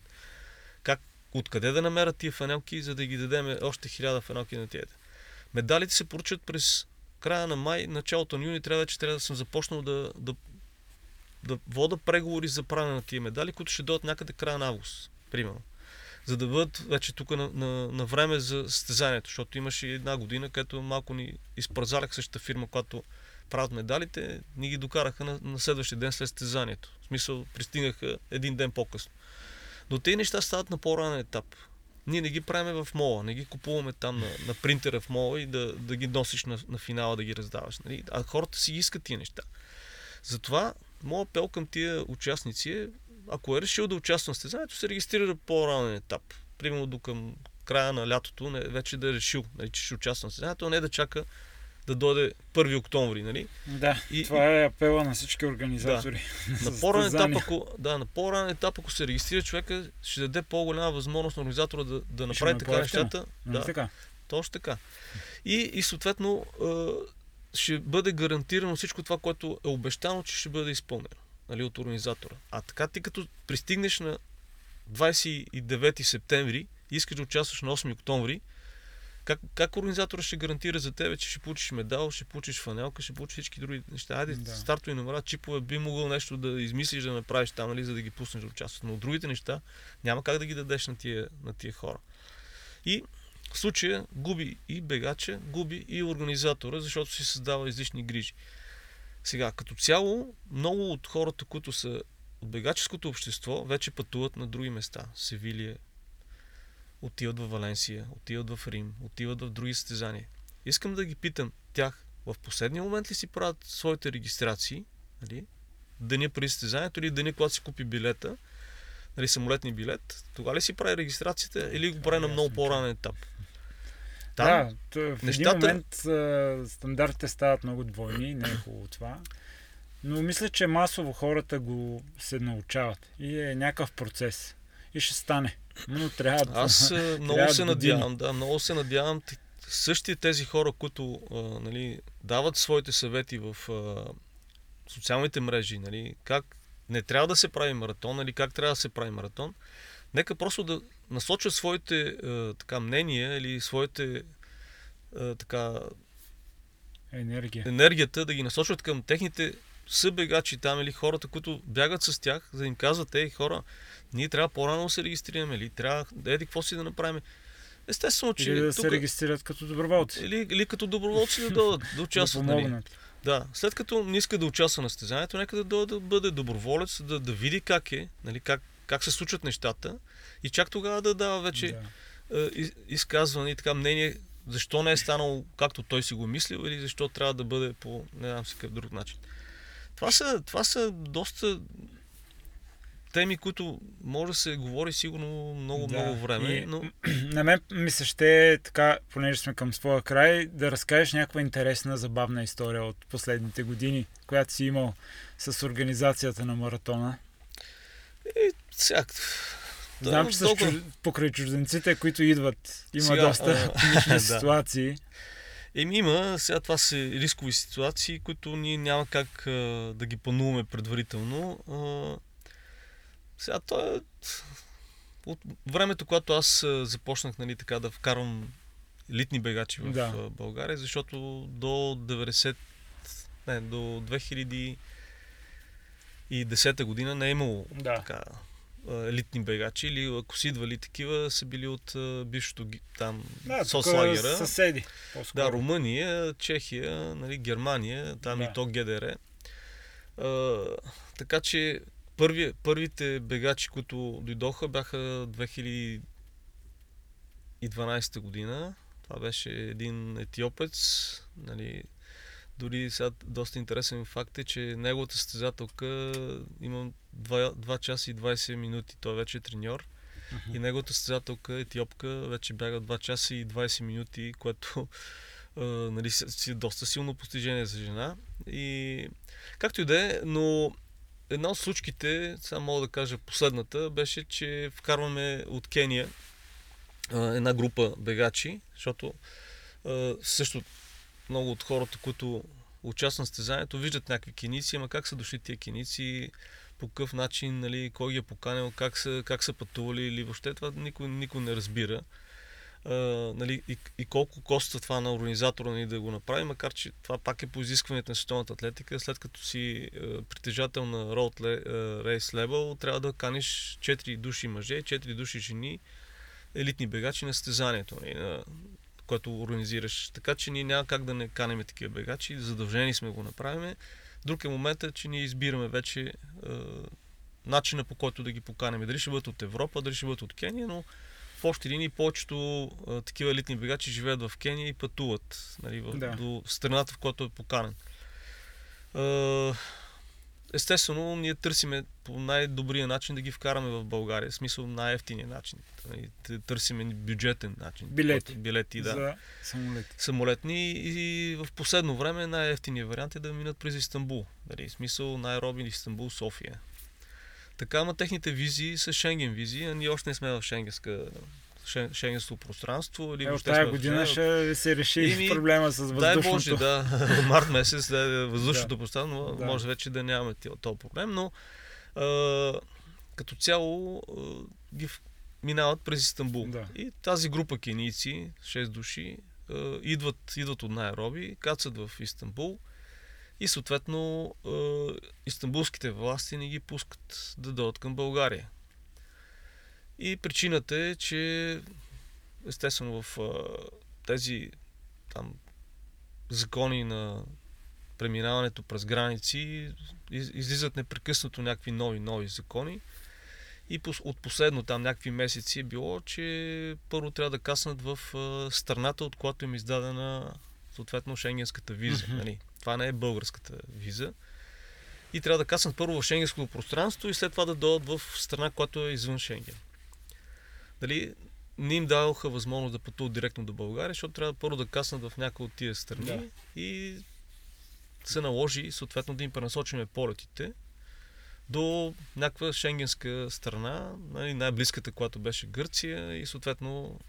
Как, откъде да намерят тия фанелки, за да ги дадем още 1000 фанелки на тия? Медалите се поръчат през края на май, началото на юни. Трябва да съм започнал да вода преговори за правене на тия медали, които ще дойдат някъде края на август, примерно. За да бъдат вече тук на време за състезанието, защото имаше една година, където малко ни изпързалях същата фирма, която правят медалите, ни ги докараха на следващия ден след състезанието. В смисъл, пристигнаха един ден по-късно. Но тези неща стават на по-ранен етап. Ние не ги правим в мола, не ги купуваме там на принтера в мола и да ги носиш на финала, да ги раздаваш. Нали? А хората си искат тия неща. Затова моят апел към тия участници е, ако е решил да участва на състезанието, се регистрира по-ранен етап. Примерно до към края на лятото, вече да е решил, нали, че ще участва на състезанието, а не да чака да дойде 1 октомври, нали? Да, това е апела на всички организатори. Да. На по-ранен етап, ако се регистрира човека, ще даде по-голяма възможност на организатора да направи така нещата. Да, така. Точно така. И съответно ще бъде гарантирано всичко това, което е обещано, че ще бъде изпълнено, нали, от организатора. А така ти като пристигнеш на 29 септември и искаш да участваш на 8 октомври, как организаторът ще гарантира за тебе, че ще получиш медал, ще получиш фанелка, ще получиш всички други неща? Айде, стартови номера, чипове, би могъл нещо да измислиш, да направиш там, нали, за да ги пуснеш да участват. Но другите неща няма как да ги дадеш на тия хора. И в случая губи и бегача, губи и организатора, защото си създава излишни грижи. Сега, като цяло, много от хората, които са от бегаческото общество, вече пътуват на други места. Севилия, отиват в Валенсия, отиват в Рим, отиват в други състезания. Искам да ги питам тях, в последния момент ли си правят своите регистрации, нали, деня преди състезанието или деня, когато си купи билета, нали, самолетния билет, тогава ли си прави регистрацията или го прави на много по-ранен етап? Там, да, в един момент стандартите стават много двойни, не е хубаво това. Но мисля, че масово хората го се научават и е някакъв процес. И ще стане. Но трябва да... Аз много се надявам, същите тези хора, които нали, дават своите съвети в социалните мрежи, нали, как не трябва да се прави маратон или как трябва да се прави маратон, нека просто да насочат своите мнения или своите енергията да ги насочат към техните събегачи там или хората, които бягат с тях, да им казват, ей хора, ние трябва по-рано да се регистрираме или трябва какво си да направим. Естествено, че... Или да се регистрират като доброволци. Или като доброволци да дойдат да участват. Да помогнат. Нали? Да, след като не иска да участва на състезанието, нека да дойде да бъде доброволец, да види как е, нали, как се случват нещата и чак тогава да дава вече изказване и така мнение, защо не е станало както той си го мислил или защо трябва да бъде по не знам си какъв друг начин. Това са доста теми, които може да се говори сигурно много време. Но... На мен ми се ще така, понеже сме към своя край, да разкажеш някаква интересна, забавна история от последните години, която си имал с организацията на маратона. Знам, че покрай чужденците, които идват, има доста комични ситуации. Има, сега това са рискови ситуации, които ние няма как да ги плануваме предварително. Сега това е от времето, когато аз започнах, нали, така, да вкарвам елитни бегачи в България, защото до 2010 година не е имало така елитни бегачи, или ако си идвали такива, са били от бившото там соцлагера. Съседи. По-скоро. Да, Румъния, Чехия, нали, Германия, там и то ГДР. Така че първите бегачи, които дойдоха, бяха 2012 година. Това беше един етиопец. Нали, дори сега доста интересен факт е, че неговата състезателка има 2 часа и 20 минути. Той вече е треньор. Uh-huh. И неговата състезателка, етиопка, вече бяга 2 часа и 20 минути, което нали, си е доста силно постижение за жена. И както и да е, но една от случките, сега мога да кажа последната, беше, че вкарваме от Кения една група бегачи, защото също много от хората, които участват на състезанието, виждат някакви кенийци, ама как са дошли тия кенийци, по какъв начин, нали, кой ги е поканил, как са пътували или въобще това никой не разбира. Нали, и колко коства това на организатора, нали, да го направи, макар че това пак е по изискването на Световната атлетика. След като си притежател на Road Race Label, трябва да каниш 4 души мъже, 4 души жени, елитни бегачи на състезанието, нали, което организираш. Така че ние няма как да не канеме такива бегачи, задължени сме го направим. Друг е моментът, че ние избираме вече начина, по който да ги поканеме. Дали ще бъдат от Европа, дали ще бъдат от Кения, но в общи линии повечето такива елитни бегачи живеят в Кения и пътуват, нали, до страната, в която е поканен. Естествено, ние търсиме по най-добрия начин да ги вкараме в България, в смисъл най-евтиния начин. Търсиме бюджетен начин. Билети за самолетни. И в последно време най-евтиният вариант е да минат през Истанбул. В смисъл най-робин Истанбул, София. Така, ма техните визии са Шенген визии, а ние още не сме в Шенгенско пространство. Или в тази година ще се реши проблема с въздушното. Дай Боже, март месец, въздушното пространство, може вече да нямаме този проблем, но като цяло ги минават през Истанбул. Да. И тази група кенийци, 6 души, идват от Найроби, кацат в Истанбул и съответно истанбулските власти не ги пускат да дойдат към България. И причината е, че естествено в тези там закони на преминаването през граници излизат непрекъснато някакви нови закони. И от последно там някакви месеци е било, че първо трябва да каснат в страната, от която им издадена съответно шенгенската виза. Нали? Това не е българската виза. И трябва да каснат първо в шенгенското пространство и след това да дойдат в страна, която е извън Шенген. Дали не им даваха възможност да пътуват директно до България, защото трябва първо да каснат в някои от тия страни и се наложи съответно да им пренасочиме полетите до някаква шенгенска страна, най-близката, която беше Гърция, и съответно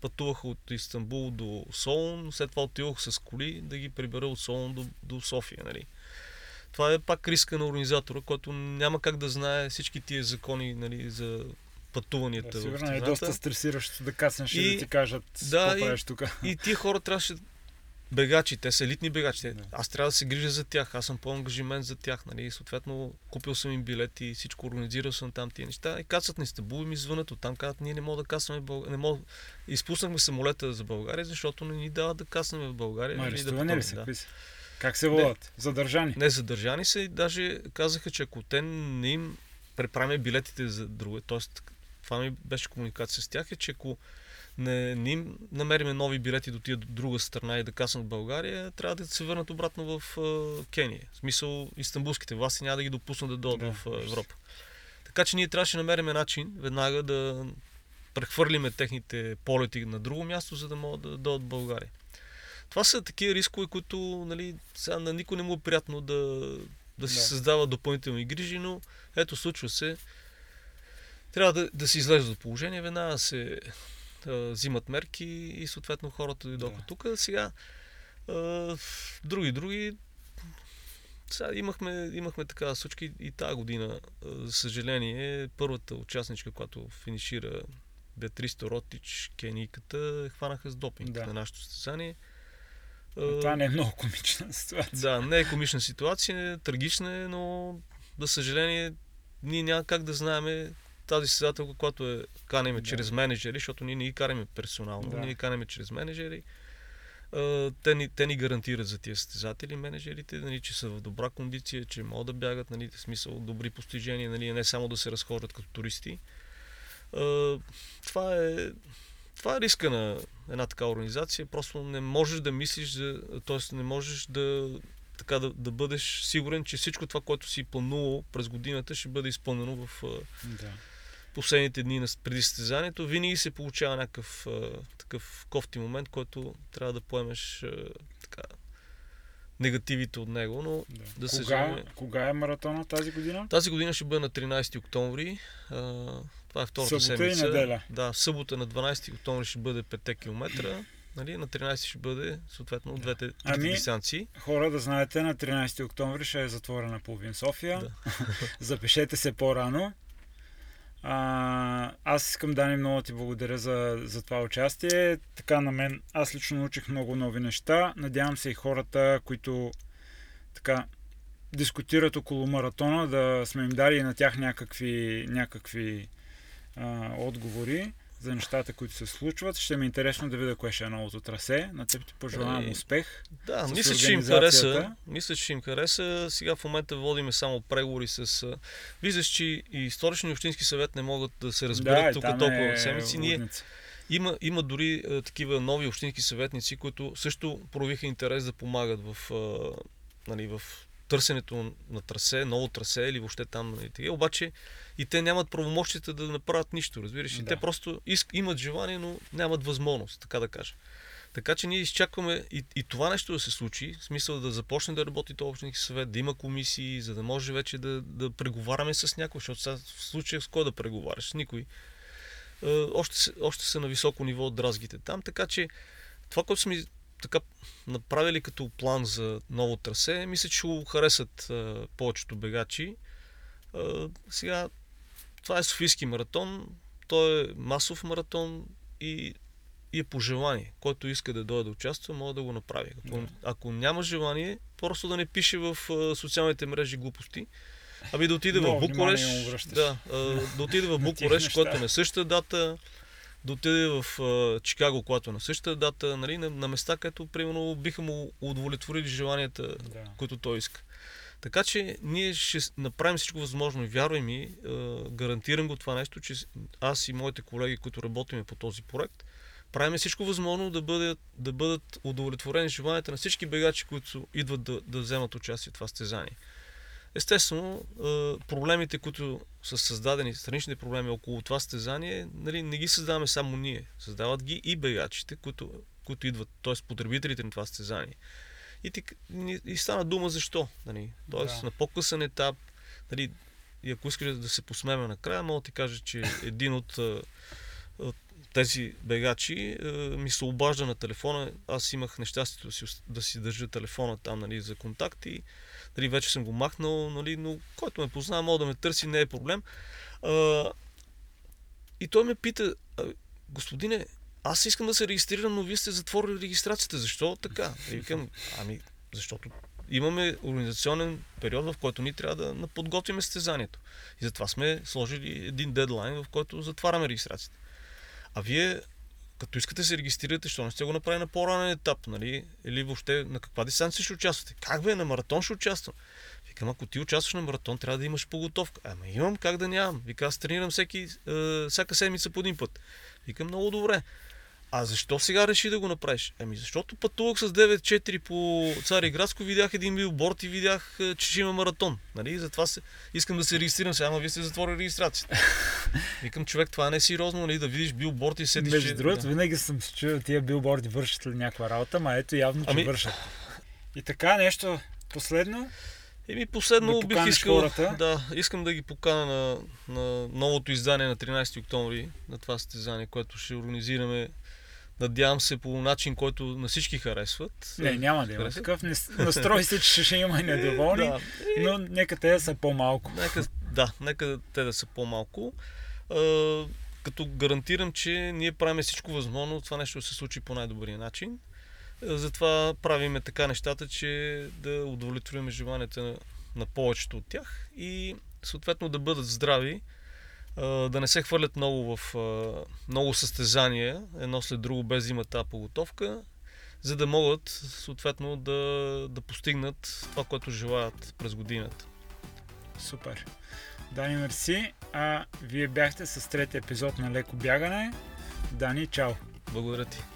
пътувах от Истанбул до Солун, след това отидох с коли да ги прибера от Солун до София. Нали. Това е пак риска на организатора, който няма как да знае всички тия закони, нали, за пътуванията. Сигурно е доста стресиращо да каснеш и да ти кажат какво правиш тук. И тия хора трябваше бегачи, те са елитни бегачи. Аз трябва да се грижа за тях, аз съм по-ангажимент за тях. Нали? Съответно, купил съм им билети, всичко организирал съм там тия неща. И кацат ни Стабул и ми звънат оттам, казват, ние не мога да каснаме в България. Изпуснахме самолета за България, защото не ни дават да каснаме в България. Арестувани ли са? Как се водят? Задържани? Не, задържани са и даже казаха, че ако те не им преправим билетите за други, т.е. това ми беше комуникация с тях, е, че ако не им намериме нови билети до тия друга страна и да каснат България, трябва да се върнат обратно в Кения. В смисъл, истанбулските власти няма да ги допуснат да дойдат в Европа. Така че ние трябваше да намериме начин веднага да прехвърлиме техните полети на друго място, за да могат да дойдат в България. Това са такива рискове, които, нали, сега на никой не му е приятно да си създава допълнителни грижи, но ето, случва се. Трябва да се излезе от положение, веднага се взимат мерки и съответно хората дойдоха тук. Сега други. Сега имахме такава случка и тази година. За съжаление, първата участничка, която финишира, Беатрис Торотич, кенийката, хванаха с допинг на нашето състезание. Това не е много комична ситуация. Да, не е комична ситуация, трагична е, но за съжаление ние няма как да знаем тази състезателка, която канеме чрез менеджери, защото ние не ги караме персонално, ние ги канеме чрез менеджери. Те ни гарантират за тия състезатели, менеджерите, нали, че са в добра кондиция, че могат да бягат, нали, в смисъл добри постижения, нали, не само да се разхождат като туристи. Това е риска на една такава организация. Просто не можеш да мислиш, т.е. не можеш да бъдеш сигурен, че всичко това, което си планувал през годината, ще бъде изпълнено в последните дни преди състезанието. Винаги се получава някакъв такъв кофти момент, който трябва да поемеш негативите от него. Но да се вземе. Кога е маратона тази година? Тази година ще бъде на 13 октомври. Това е втората седмица. Събота и неделя. Да, в събота на 12 октомври ще бъде 5 км. Нали? На 13 ще бъде, съответно, двете дистанции. Хора, да знаете, на 13 октомври ще е затворена половин София. Запишете се по-рано. Аз искам, Дани, много ти благодаря за това участие. Така, на мен, аз лично научих много нови неща. Надявам се и хората, които така дискутират около маратона, да сме им дали на тях някакви отговори. за нещата, които се случват. Ще ми е интересно да видя кое ще е новото трасе. На теб ти пожелавам успех. Да, мисля, че им хареса. Сега в момента водиме само преговори с... Виждаш, че и Столичния общински съвет не могат да се разберат тук толкова седмици. Има дори такива нови общински съветници, които също проявиха интерес да помагат в търсенето на трасе, ново трасе или въобще там. Обаче и те нямат правомощите да направят нищо, разбираш. И те просто имат желание, но нямат възможност, така да кажа. Така че ние изчакваме и това нещо да се случи, в смисъл да започне да работи този общински съвет, да има комисии, за да може вече да преговаряме с някой, защото сега в случая с кой да преговаряш, с никой. Още са на високо ниво от дразгите там, така че това, което сме така направили като план за ново трасе, мисля, че го харесат повечето бегачи. Сега това е Софийски маратон, той е масов маратон и е по желание. Който иска да дойде да участва, може да го направи. Ако няма желание, просто да не пише в социалните мрежи глупости, аби да отиде в Букуреш, което е на същата дата, да отиде в Чикаго, което е на същата дата, нали, на места, където примерно биха му удовлетворили желанията, които той иска. Така че ние ще направим всичко възможно и вярвай ми, гарантирам го това нещо, че аз и моите колеги, които работим по този проект, правим всичко възможно да бъдат удовлетворени желанията на всички бегачи, които идват да вземат участие в това състезание. Естествено, проблемите, които са създадени, страничните проблеми около това състезание, нали, не ги създаваме само ние. Създават ги и бегачите, които идват, т.е. потребителите на това състезание. И стана дума защо. Нали? Тоест на по-късен етап, нали, и ако искаш да се посмеме накрая, мога да ти кажа, че един от тези бегачи ми се обажда на телефона. Аз имах нещастието да си държа телефона там, нали, за контакт и дали вече съм го махнал, нали, но който ме познава, мога да ме търси, не е проблем. И той ме пита: господине, аз искам да се регистрирам, но вие сте затворили регистрацията. Защо така? И викам, защото имаме организационен период, в който ние трябва да подготвим състезанието. И затова сме сложили един дедлайн, в който затваряме регистрацията. А вие, като искате да се регистрирате, защо не сте го направи на по-ранен етап, нали? Или въобще на каква дистанция ще участвате? Как бе, на маратон ще участвам? Викам, ако ти участваш на маратон, трябва да имаш подготовка. Ама имам, как да нямам? Викам, аз тренирам всяка седмица по един път. Викам, много добре. А защо сега реши да го направиш? Защото пътувах с 9-4 по Цариградско, видях един билборд и видях, че ще има маратон. Нали? Затова искам да се регистрирам сега, ама вие сте затворили регистрацията. Викам, човек, това не е сериозно, нали? Да видиш билборд и седиш... Между другото, винаги съм се чудил, тия билборди вършат ли някаква работа, ма ето явно, че вършат. И така, нещо последно? Последно да бих искал хората. Да, искам да ги поканя на новото издание на 13 октомври, на това състезание, което ще организираме. Надявам се по начин, който на всички харесват. Не, няма да има такъв. Настрой се, че ще има и недоволни, но нека те да са по-малко. Нека те да са по-малко. Като гарантирам, че ние правим всичко възможно, това нещо да се случи по най-добрия начин. Затова правиме така нещата, че да удовлетворим желанията на повечето от тях и съответно да бъдат здрави, да не се хвърлят много състезания, едно след друго, без да имат тази подготовка, за да могат съответно да постигнат това, което желаят през годината. Супер! Дани, мерси! Вие бяхте с третия епизод на Леко бягане. Дани, чао! Благодаря ти!